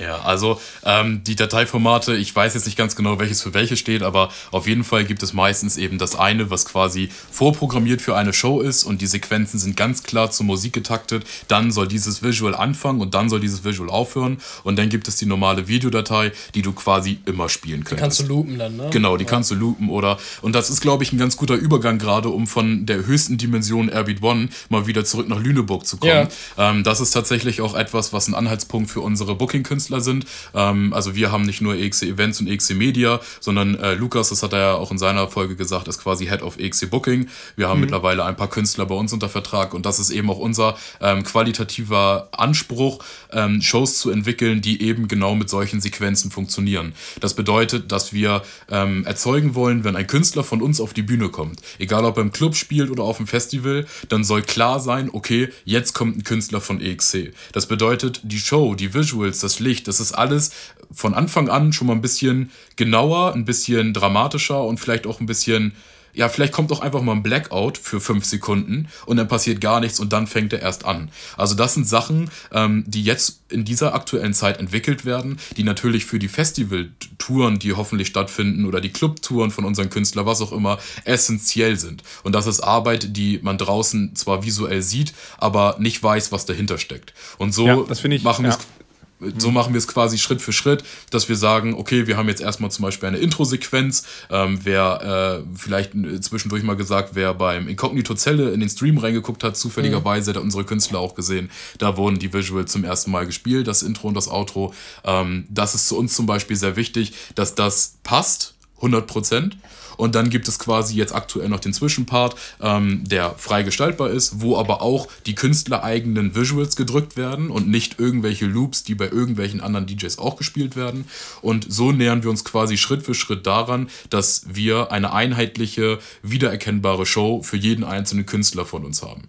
Ja, also ähm, die Dateiformate, ich weiß jetzt nicht ganz genau, welches für welches steht, aber auf jeden Fall gibt es meistens eben das eine, was quasi vorprogrammiert für eine Show ist und die Sequenzen sind ganz klar zur Musik getaktet. Dann soll dieses Visual anfangen und dann soll dieses Visual aufhören und dann gibt es die normale Videodatei, die du quasi immer spielen könntest. Die kannst du loopen dann, ne? Genau, die ja. kannst du loopen oder... Und das ist, glaube ich, ein ganz guter Übergang gerade, um von der höchsten Dimension Airbeat One mal wieder zurück nach Lüneburg zu kommen. Ja. Ähm, das ist tatsächlich auch etwas, was ein Anhaltspunkt für unsere Booking-Künstler sind. Ähm, also wir haben nicht nur E X C-Events und E X C-Media, sondern äh, Lukas, das hat er ja auch in seiner Folge gesagt, ist quasi Head of E X C-Booking. Wir haben mhm. mittlerweile ein paar Künstler bei uns unter Vertrag und das ist eben auch unser ähm, qualitativer Anspruch, ähm, Shows zu entwickeln, die eben genau mit solchen Sequenzen funktionieren. Das bedeutet, dass wir ähm, erzeugen wollen, wenn ein Künstler von uns auf die Bühne kommt, egal ob er im Club spielt oder auf dem Festival, dann soll klar klar sein, okay, jetzt kommt ein Künstler von E X C. Das bedeutet, die Show, die Visuals, das Licht, das ist alles von Anfang an schon mal ein bisschen genauer, ein bisschen dramatischer und vielleicht auch ein bisschen, ja, vielleicht kommt auch einfach mal ein Blackout für fünf Sekunden und dann passiert gar nichts und dann fängt er erst an. Also das sind Sachen, ähm, die jetzt in dieser aktuellen Zeit entwickelt werden, die natürlich für die Festivaltouren, die hoffentlich stattfinden oder die Clubtouren von unseren Künstlern, was auch immer, essentiell sind. Und das ist Arbeit, die man draußen zwar visuell sieht, aber nicht weiß, was dahinter steckt. Und so ja, das find ich, machen wir es... Ja. So machen wir es quasi Schritt für Schritt, dass wir sagen, okay, wir haben jetzt erstmal zum Beispiel eine Intro-Sequenz. Ähm, wer äh, vielleicht zwischendurch mal gesagt, wer beim Incognito Zelle in den Stream reingeguckt hat, zufälligerweise, mhm. hat unsere Künstler auch gesehen, da wurden die Visuals zum ersten Mal gespielt, das Intro und das Outro. Ähm, das ist zu uns zum Beispiel sehr wichtig, dass das passt, hundert Prozent. Und dann gibt es quasi jetzt aktuell noch den Zwischenpart, ähm, der frei gestaltbar ist, wo aber auch die künstlereigenen Visuals gedrückt werden und nicht irgendwelche Loops, die bei irgendwelchen anderen D Js auch gespielt werden. Und so nähern wir uns quasi Schritt für Schritt daran, dass wir eine einheitliche, wiedererkennbare Show für jeden einzelnen Künstler von uns haben.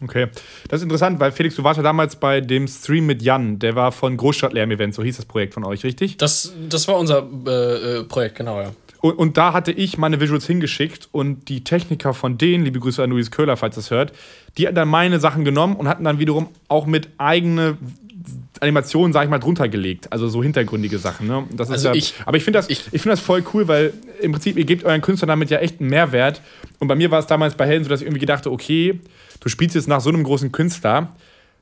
Okay, das ist interessant, weil Felix, du warst ja damals bei dem Stream mit Jan, der war von Großstadtlärm-Event, so hieß das Projekt von euch, richtig? Das, das war unser äh, Projekt, genau, ja. Und, und da hatte ich meine Visuals hingeschickt und die Techniker von denen, liebe Grüße an Luis Köhler, falls ihr das hört, die hatten dann meine Sachen genommen und hatten dann wiederum auch mit eigene Animationen, sag ich mal, drunter gelegt. Also so hintergründige Sachen. Ne? Das ist also ja, ich, aber ich finde das, ich, ich find das voll cool, weil im Prinzip, ihr gebt euren Künstlern damit ja echt einen Mehrwert. Und bei mir war es damals bei Helden so, dass ich irgendwie gedacht habe, okay, du spielst jetzt nach so einem großen Künstler,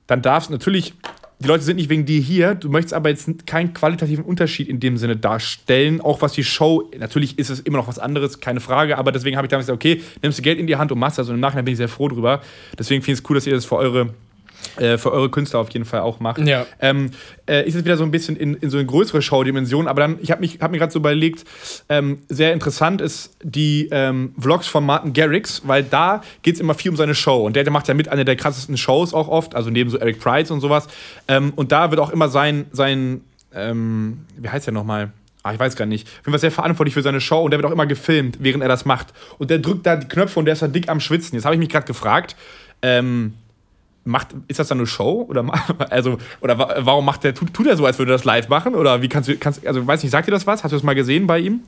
dann darfst natürlich... Die Leute sind nicht wegen dir hier, du möchtest aber jetzt keinen qualitativen Unterschied in dem Sinne darstellen, auch was die Show, natürlich ist es immer noch was anderes, keine Frage, aber deswegen habe ich damals gesagt, okay, nimmst du Geld in die Hand und machst das, und im Nachhinein bin ich sehr froh drüber, deswegen finde ich es cool, dass ihr das für eure, äh, für eure Künstler auf jeden Fall auch macht. Ja. Ähm, äh, ist es wieder so ein bisschen in, in so eine größere Show-Dimension, aber dann, ich habe hab mir gerade so überlegt, ähm, sehr interessant ist die ähm, Vlogs von Martin Garrix, weil da geht es immer viel um seine Show, und der, der macht ja mit einer der krassesten Shows auch oft, also neben so Eric Prydz und sowas, ähm, und da wird auch immer sein, sein ähm, wie heißt der nochmal? Ah, ich weiß gar nicht. Ich bin sehr verantwortlich für seine Show, und der wird auch immer gefilmt, während er das macht, und der drückt da die Knöpfe und der ist da dick am Schwitzen. Jetzt habe ich mich gerade gefragt, ähm, Macht, ist das dann eine Show? Oder, also, oder warum macht der, tut, tut er so, als würde er das live machen? Oder wie kannst du, kannst, also weiß nicht, sagt dir das was? Hast du das mal gesehen bei ihm?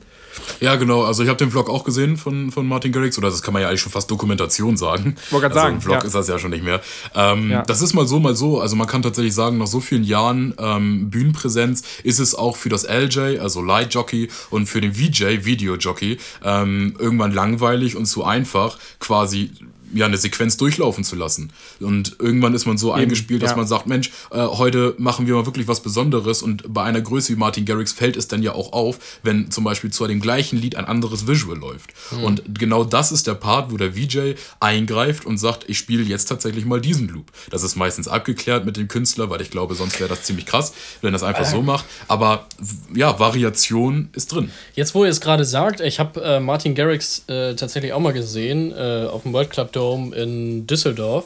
Ja, genau, also ich habe den Vlog auch gesehen von, von Martin Garrix, oder das kann man ja eigentlich schon fast Dokumentation sagen. Ich wollte gerade sagen. Also ein Vlog ja. ist das ja schon nicht mehr. Ähm, ja. Das ist mal so, mal so, also man kann tatsächlich sagen, nach so vielen Jahren ähm, Bühnenpräsenz ist es auch für das L J, also Light Jockey, und für den V J, Video Jockey, ähm, irgendwann langweilig und zu einfach, quasi... ja, eine Sequenz durchlaufen zu lassen. Und irgendwann ist man so Eben, eingespielt, dass ja. man sagt, Mensch, äh, heute machen wir mal wirklich was Besonderes, und bei einer Größe wie Martin Garrix fällt es dann ja auch auf, wenn zum Beispiel zu dem gleichen Lied ein anderes Visual läuft. Mhm. Und genau das ist der Part, wo der V J eingreift und sagt, ich spiele jetzt tatsächlich mal diesen Loop. Das ist meistens abgeklärt mit dem Künstler, weil ich glaube, sonst wäre das ziemlich krass, wenn das einfach ähm. so macht. Aber ja, Variation ist drin. Jetzt, wo ihr es gerade sagt, ich habe äh, Martin Garrix äh, tatsächlich auch mal gesehen, äh, auf dem World Club Dorf in Düsseldorf,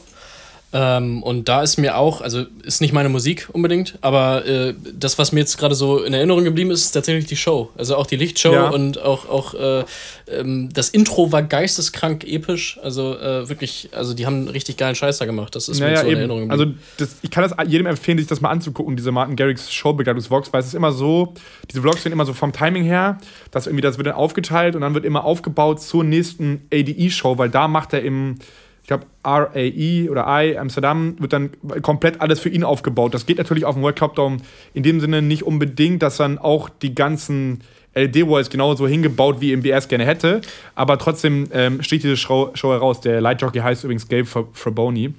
ähm, und da ist mir auch, also ist nicht meine Musik unbedingt, aber äh, das, was mir jetzt gerade so in Erinnerung geblieben ist, ist tatsächlich die Show, also auch die Lichtshow, ja. und auch, auch äh, ähm, das Intro war geisteskrank episch, also äh, wirklich, also die haben richtig geilen Scheiß da gemacht, das ist naja, mir so in eben. Erinnerung geblieben. Also das, ich kann das jedem empfehlen, sich das mal anzugucken, diese Martin Garrix Show-Begleitungs-Vlogs, weil es ist immer so, diese Vlogs sind immer so vom Timing her, dass irgendwie das wird dann aufgeteilt und dann wird immer aufgebaut zur nächsten A D E-Show, weil da macht er im, ich glaube, R A I oder I Amsterdam, wird dann komplett alles für ihn aufgebaut. Das geht natürlich auf dem World Club Dorf in dem Sinne nicht unbedingt, dass dann auch die ganzen L E D-Walls genauso hingebaut, wie er es gerne hätte. Aber trotzdem ähm, steht diese Show, Show heraus. Der Lightjockey heißt übrigens Gabe Fraboni. Und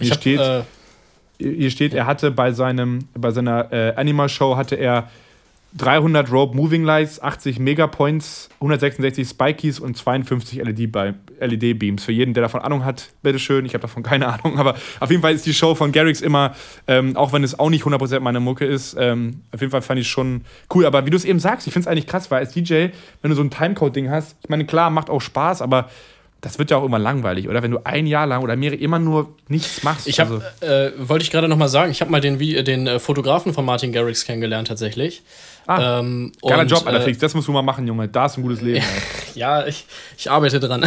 hier, hab, steht, äh hier steht, er hatte bei, seinem, bei seiner äh, Anima-Show hatte er dreihundert Rope Moving Lights, achtzig Megapoints, hundertsechsundsechzig Spikies und zweiundfünfzig L E D-Beams. Für jeden, der davon Ahnung hat, bitteschön, ich habe davon keine Ahnung, aber auf jeden Fall ist die Show von Garrix immer, ähm, auch wenn es auch nicht hundert Prozent meine Mucke ist, ähm, auf jeden Fall fand ich schon cool. Aber wie du es eben sagst, ich finde es eigentlich krass, weil als D J, wenn du so ein Timecode-Ding hast, ich meine, klar, macht auch Spaß, aber das wird ja auch immer langweilig, oder? Wenn du ein Jahr lang oder mehrere immer nur nichts machst. Ich hab, also. äh, wollte ich gerade noch mal sagen, ich habe mal den, den äh, Fotografen von Martin Garrix kennengelernt tatsächlich. Ah, ähm, geiler und, Job, Alter, Felix, äh, das musst du mal machen, Junge. Da ist ein gutes Leben. Ja, ich, ich arbeite dran.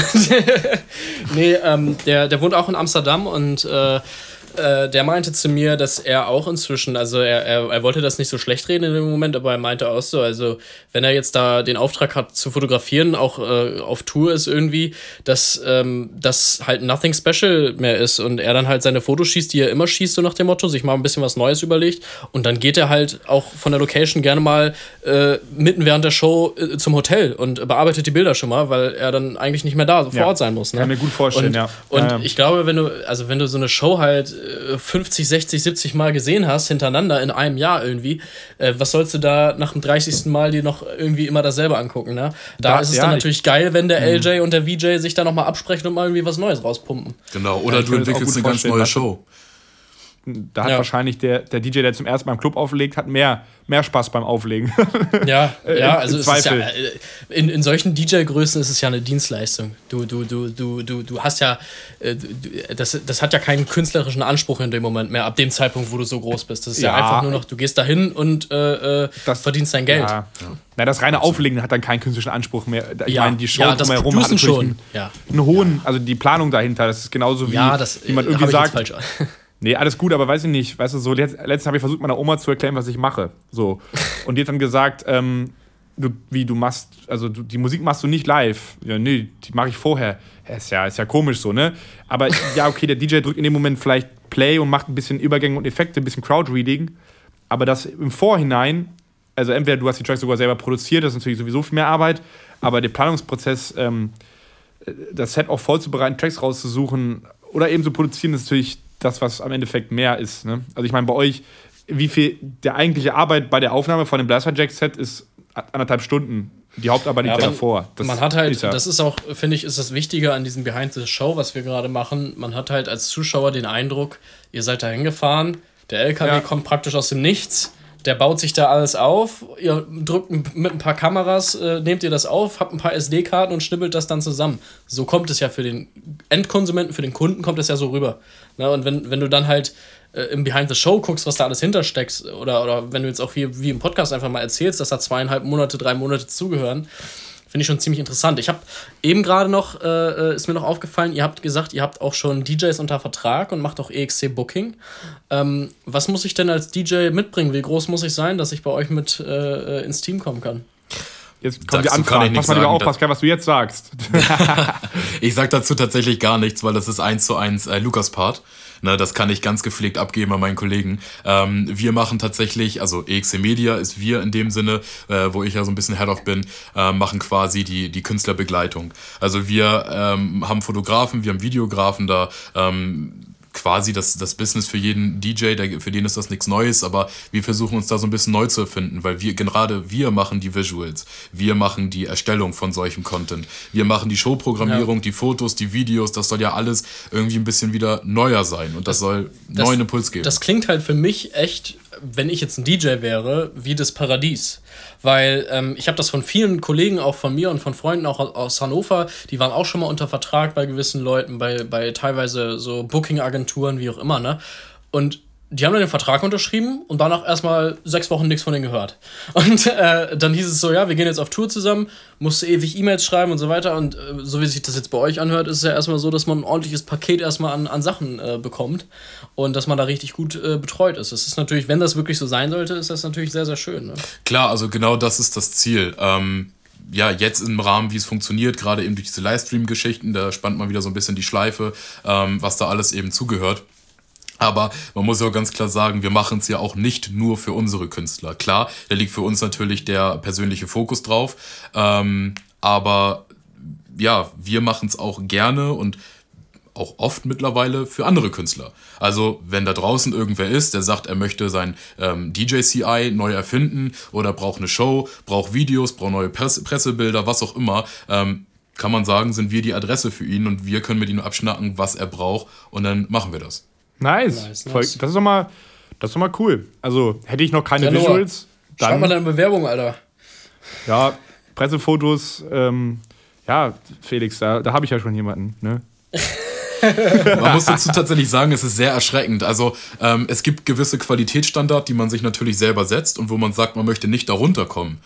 nee, ähm, der, der wohnt auch in Amsterdam und äh, äh, der meinte zu mir, dass er auch inzwischen, also er, er, er wollte das nicht so schlecht reden in dem Moment, aber er meinte auch so, also wenn er jetzt da den Auftrag hat zu fotografieren, auch äh, auf Tour ist irgendwie, dass ähm, das halt nothing special mehr ist und er dann halt seine Fotos schießt, die er immer schießt, so nach dem Motto, sich mal ein bisschen was Neues überlegt, und dann geht er halt auch von der Location gerne mal äh, mitten während der Show äh, zum Hotel und bearbeitet die Bilder schon mal, weil er dann eigentlich nicht mehr da so ja. vor Ort sein muss. Ne? Kann mir gut vorstellen, und, ja. Und ja, ja. ich glaube, wenn du, also wenn du so eine Show halt fünfzig, sechzig, siebzig Mal gesehen hast, hintereinander in einem Jahr irgendwie, äh, was sollst du da nach dem dreißigsten Mal dir noch irgendwie immer dasselbe angucken, ne? Da das, ist es ja, dann natürlich geil, wenn der mhm. L J und der V J sich da nochmal absprechen und mal irgendwie was Neues rauspumpen. Genau, oder ja, du entwickelst eine ganz neue Show. Da hat ja. wahrscheinlich der, der D J, der zum ersten Mal im Club auflegt, hat mehr, mehr Spaß beim Auflegen. Ja, ja, also in, es ist ja, in, in solchen D J-Größen ist es ja eine Dienstleistung. Du, du, du, du, du, du hast ja, das, das hat ja keinen künstlerischen Anspruch in dem Moment mehr, ab dem Zeitpunkt, wo du so groß bist. Das ist ja, ja einfach nur noch, du gehst dahin und äh, das, verdienst dein Geld. Ja. Ja. Na, das reine Auflegen hat dann keinen künstlerischen Anspruch mehr. Ich ja. meine, die Show ja, drumherum hat natürlich schon. Einen, ja. einen hohen, ja. also die Planung dahinter, das ist genauso wie ja, das, jemand irgendwie hab ich jetzt sagt, falsch. Nee, alles gut, aber weiß ich nicht, weißt du, so letzt, letztens habe ich versucht, meiner Oma zu erklären, was ich mache, so. Und die hat dann gesagt, ähm, du, wie, du machst, also du, die Musik machst du nicht live. Ja, nee, die mache ich vorher. Ist ja, ist ja komisch so, ne? Aber ja, okay, der D J drückt in dem Moment vielleicht Play und macht ein bisschen Übergänge und Effekte, ein bisschen Crowdreading, aber das im Vorhinein, also entweder du hast die Tracks sogar selber produziert, das ist natürlich sowieso viel mehr Arbeit, aber der Planungsprozess, ähm, das Set auch vorzubereiten, Tracks rauszusuchen oder eben so produzieren, ist natürlich das, was am Endeffekt mehr ist, ne? Also ich meine, bei euch, wie viel der eigentliche Arbeit bei der Aufnahme von dem Blasterjaxx-Set ist anderthalb Stunden. Die Hauptarbeit liegt ja, man, davor. Das man hat halt, ist ja. das ist auch, finde ich, ist das Wichtige an diesem Behind-the-Show, was wir gerade machen. Man hat halt als Zuschauer den Eindruck, ihr seid da hingefahren, der L K W ja. kommt praktisch aus dem Nichts, der baut sich da alles auf, ihr drückt mit ein paar Kameras, äh, nehmt ihr das auf, habt ein paar S D-Karten und schnibbelt das dann zusammen. So kommt es ja für den Endkonsumenten, für den Kunden kommt es ja so rüber. Na, und wenn, wenn du dann halt äh, im Behind-the-Show guckst, was da alles hintersteckt, oder, oder wenn du jetzt auch hier wie im Podcast einfach mal erzählst, dass da zweieinhalb Monate, drei Monate zugehören, finde ich schon ziemlich interessant. Ich habe eben gerade noch, äh, ist mir noch aufgefallen, ihr habt gesagt, ihr habt auch schon D Js unter Vertrag und macht auch E X C-Booking. Ähm, was muss ich denn als D J mitbringen? Wie groß muss ich sein, dass ich bei euch mit äh, ins Team kommen kann? Jetzt kommt die Anfrage. Pass mal lieber auf, Pascal, was du jetzt sagst. Ich sag dazu tatsächlich gar nichts, weil das ist eins zu eins äh, Lukas Part. Ne, das kann ich ganz gepflegt abgeben an meinen Kollegen. Ähm, wir machen tatsächlich, also E X C Media ist wir in dem Sinne, äh, wo ich ja so ein bisschen Head of bin, äh, machen quasi die, die Künstlerbegleitung. Also wir ähm, haben Fotografen, wir haben Videografen da, ähm, quasi das, das Business für jeden D J, der, für den ist das nichts Neues, aber wir versuchen uns da so ein bisschen neu zu erfinden, weil wir gerade wir machen die Visuals, wir machen die Erstellung von solchem Content, wir machen die Showprogrammierung, ja. die Fotos, die Videos, das soll ja alles irgendwie ein bisschen wieder neuer sein und das, das soll das, neuen Impuls geben. Das klingt halt für mich echt, wenn ich jetzt ein D J wäre, wie das Paradies. Weil ähm, ich habe das von vielen Kollegen, auch von mir und von Freunden auch aus Hannover, die waren auch schon mal unter Vertrag bei gewissen Leuten, bei, bei teilweise so Booking-Agenturen, wie auch immer, ne? Und die haben dann den Vertrag unterschrieben und danach erstmal sechs Wochen nichts von denen gehört. Und äh, dann hieß es so, ja, wir gehen jetzt auf Tour zusammen, musst du ewig E-Mails schreiben und so weiter. Und äh, so wie sich das jetzt bei euch anhört, ist es ja erstmal so, dass man ein ordentliches Paket erstmal an, an Sachen äh, bekommt und dass man da richtig gut äh, betreut ist. Das ist natürlich, wenn das wirklich so sein sollte, ist das natürlich sehr, sehr schön. Ne? Klar, also genau das ist das Ziel. Ähm Ja, jetzt im Rahmen, wie es funktioniert, gerade eben durch diese Livestream-Geschichten, da spannt man wieder so ein bisschen die Schleife, ähm, was da alles eben zugehört. Aber man muss ja auch ganz klar sagen, wir machen es ja auch nicht nur für unsere Künstler. Klar, da liegt für uns natürlich der persönliche Fokus drauf, ähm, aber ja, wir machen es auch gerne und auch oft mittlerweile für andere Künstler. Also wenn da draußen irgendwer ist, der sagt, er möchte sein ähm, D J C I neu erfinden oder braucht eine Show, braucht Videos, braucht neue Pres- Pressebilder, was auch immer, ähm, kann man sagen, sind wir die Adresse für ihn und wir können mit ihm abschnacken, was er braucht und dann machen wir das. Nice. nice, nice. Das ist doch mal, das ist doch mal cool. Also hätte ich noch keine ja, Visuals. Dann, schreib mal deine Bewerbung, Alter. Ja, Pressefotos. Ähm, ja, Felix, da, da habe ich ja schon jemanden. Ne? Man muss dazu tatsächlich sagen, es ist sehr erschreckend. Also ähm, es gibt gewisse Qualitätsstandards, die man sich natürlich selber setzt und wo man sagt, man möchte nicht darunter kommen.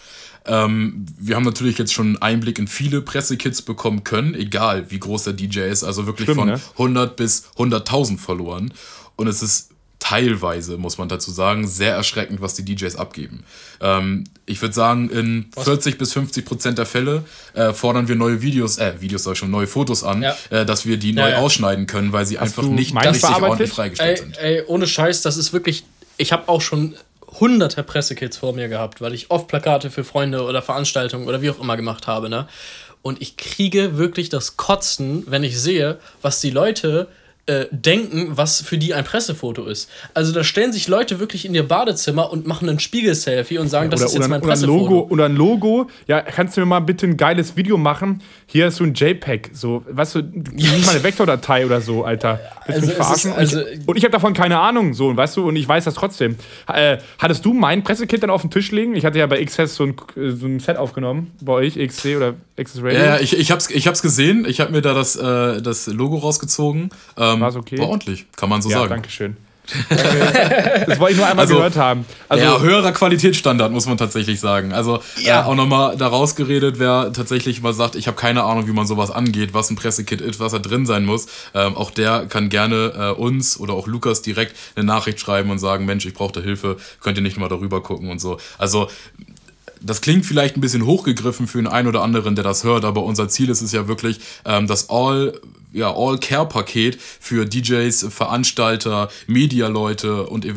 Ähm, wir haben natürlich jetzt schon einen Einblick in viele Pressekits bekommen können, egal wie groß der D J ist, also wirklich Stimmt, von ne? hundert bis hunderttausend Followern. Und es ist teilweise, muss man dazu sagen, sehr erschreckend, was die D Js abgeben. Ähm, ich würde sagen, in was? vierzig bis fünfzig Prozent der Fälle äh, fordern wir neue Videos, äh, Videos sag ich schon, neue Fotos an, ja. äh, dass wir die ja, neu ja. ausschneiden können, weil sie Hast einfach nicht richtig ordentlich freigestellt ey, sind. Ey, ohne Scheiß, das ist wirklich, ich habe auch schon hunderte Pressekits vor mir gehabt, weil ich oft Plakate für Freunde oder Veranstaltungen oder wie auch immer gemacht habe, ne? Und ich kriege wirklich das Kotzen, wenn ich sehe, was die Leute Äh, denken, was für die ein Pressefoto ist. Also da stellen sich Leute wirklich in ihr Badezimmer und machen ein Spiegel-Selfie und sagen, ja, oder, das ist jetzt ein, mein Pressefoto. Oder ein, Logo, oder ein Logo. Ja, kannst du mir mal bitte ein geiles Video machen? Hier ist so ein JPEG. So, weißt du, nicht mal eine Vektordatei oder so, Alter. Willst du mich verarschen? Also, und ich, und ich habe davon keine Ahnung, so, weißt du, und ich weiß das trotzdem. Äh, hattest du mein Pressekit dann auf dem Tisch liegen? Ich hatte ja bei X S so ein, so ein Set aufgenommen, bei euch, X C oder X S Radio. Ja, ja, ich, ich, hab's, ich hab's gesehen. Ich habe mir da das, äh, das Logo rausgezogen. Ähm, War's okay? War ordentlich, kann man so ja, sagen. Ja, danke schön. Das wollte ich nur einmal also, gehört haben. Also, ja, höherer Qualitätsstandard, muss man tatsächlich sagen. Also ja. äh, auch nochmal da rausgeredet, wer tatsächlich mal sagt, ich habe keine Ahnung, wie man sowas angeht, was ein Pressekit ist, was da drin sein muss. Ähm, auch der kann gerne äh, uns oder auch Lukas direkt eine Nachricht schreiben und sagen, Mensch, ich brauche da Hilfe, könnt ihr nicht mal darüber gucken und so. Also das klingt vielleicht ein bisschen hochgegriffen für den einen oder anderen, der das hört, aber unser Ziel ist es ja wirklich, ähm, das All... ja, All-Care-Paket für D Js, Veranstalter, Medialeute und äh,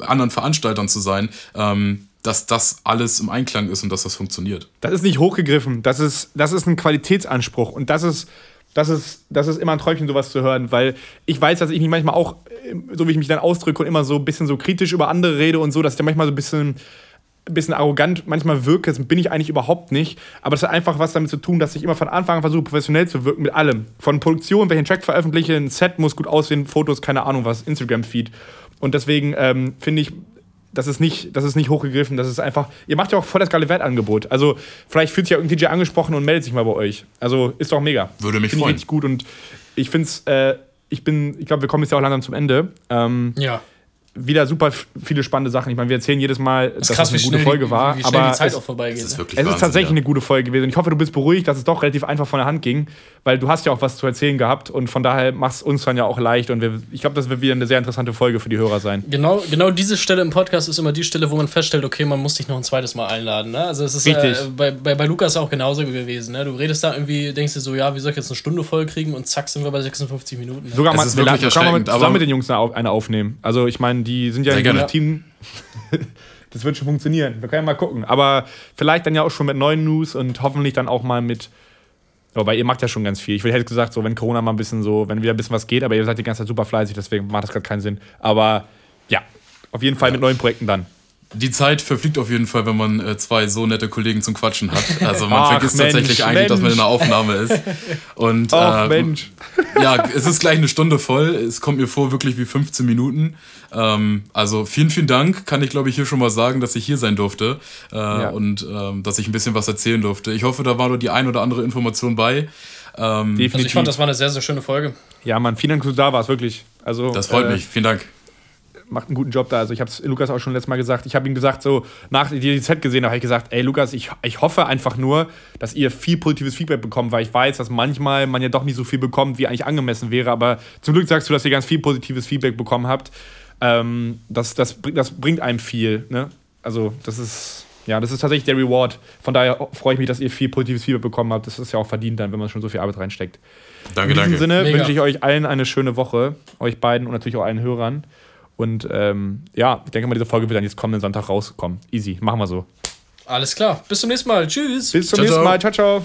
anderen Veranstaltern zu sein, ähm, dass das alles im Einklang ist und dass das funktioniert. Das ist nicht hochgegriffen, das ist, das ist ein Qualitätsanspruch und das ist, das ist, das ist immer ein Träumchen, sowas zu hören, weil ich weiß, dass ich mich manchmal auch, so wie ich mich dann ausdrücke und immer so ein bisschen so kritisch über andere rede und so, dass ich dann manchmal so ein bisschen... bisschen arrogant manchmal wirke, das bin ich eigentlich überhaupt nicht, aber das hat einfach was damit zu tun, dass ich immer von Anfang an versuche, professionell zu wirken mit allem. Von Produktion, welchen Track veröffentliche, ein Set muss gut aussehen, Fotos, keine Ahnung was, Instagram-Feed. Und deswegen ähm, finde ich, das ist nicht, das ist nicht hochgegriffen, das ist einfach, ihr macht ja auch voll das geile Wertangebot. Also vielleicht fühlt sich ja irgendein D J angesprochen und meldet sich mal bei euch. Also ist doch mega. Würde mich find freuen. Finde ich richtig gut und ich finde es, äh, ich bin, ich glaube, wir kommen jetzt ja auch langsam zum Ende. Ähm, ja. Wieder super viele spannende Sachen. Ich meine, wir erzählen jedes Mal, das dass krass, es eine gute Folge die, war. Wie aber die Zeit es, auch vorbeigeht, es ist, wirklich es Wahnsinn, ist tatsächlich ja. eine gute Folge gewesen. Ich hoffe, du bist beruhigt, dass es doch relativ einfach von der Hand ging, weil du hast ja auch was zu erzählen gehabt und von daher macht es uns dann ja auch leicht und wir, ich glaube, das wird wieder eine sehr interessante Folge für die Hörer sein. Genau, genau diese Stelle im Podcast ist immer die Stelle, wo man feststellt, okay, man muss dich noch ein zweites Mal einladen. Ne? Also es ist äh, bei, bei, bei Lukas auch genauso gewesen. Ne? Du redest da irgendwie, denkst dir so, ja, wie soll ich jetzt eine Stunde voll kriegen und zack, sind wir bei sechsundfünfzig Minuten. Ne? Sogar mal, wir lassen, kann man zusammen mit den Jungs eine aufnehmen. Also ich meine, die sind ja im Team. Das wird schon funktionieren. Wir können ja mal gucken. Aber vielleicht dann ja auch schon mit neuen News und hoffentlich dann auch mal mit. Wobei, ihr macht ja schon ganz viel. Ich hätte gesagt, so wenn Corona mal ein bisschen so, wenn wieder ein bisschen was geht, aber ihr seid die ganze Zeit super fleißig, deswegen macht das gerade keinen Sinn. Aber ja, auf jeden Fall ja. mit neuen Projekten dann. Die Zeit verfliegt auf jeden Fall, wenn man äh, zwei so nette Kollegen zum Quatschen hat. Also man Ach, vergisst Mensch, tatsächlich Mensch. eigentlich, dass man in der Aufnahme ist. Und, Ach, äh, Mensch. Ja, es ist gleich eine Stunde voll. Es kommt mir vor wirklich wie fünfzehn Minuten. Ähm, also vielen, vielen Dank. Kann ich, glaube ich, hier schon mal sagen, dass ich hier sein durfte. Äh, ja. Und äh, dass ich ein bisschen was erzählen durfte. Ich hoffe, da war nur die ein oder andere Information bei. Ähm, Definitiv. Also ich fand, das war eine sehr, sehr schöne Folge. Ja, Mann, vielen Dank, dass du da warst, wirklich. Also, das freut äh, mich. Vielen Dank. Macht einen guten Job da. Also ich habe es Lukas auch schon letztes Mal gesagt. Ich habe ihm gesagt, so nach die D Z gesehen habe, habe ich gesagt, ey Lukas, ich, ich hoffe einfach nur, dass ihr viel positives Feedback bekommt, weil ich weiß, dass manchmal man ja doch nicht so viel bekommt, wie eigentlich angemessen wäre. Aber zum Glück sagst du, dass ihr ganz viel positives Feedback bekommen habt. Ähm, das, das, das bringt einem viel. Ne? Also das ist, ja, das ist tatsächlich der Reward. Von daher freue ich mich, dass ihr viel positives Feedback bekommen habt. Das ist ja auch verdient dann, wenn man schon so viel Arbeit reinsteckt. Danke, In diesem danke. Sinne Mega. wünsche ich euch allen eine schöne Woche. Euch beiden und natürlich auch allen Hörern. Und ähm, ja, ich denke mal, diese Folge wird dann jetzt kommenden Sonntag rauskommen. Easy, machen wir so. Alles klar. Bis zum nächsten Mal. Tschüss. Bis zum ciao, nächsten Mal. Ciao, ciao.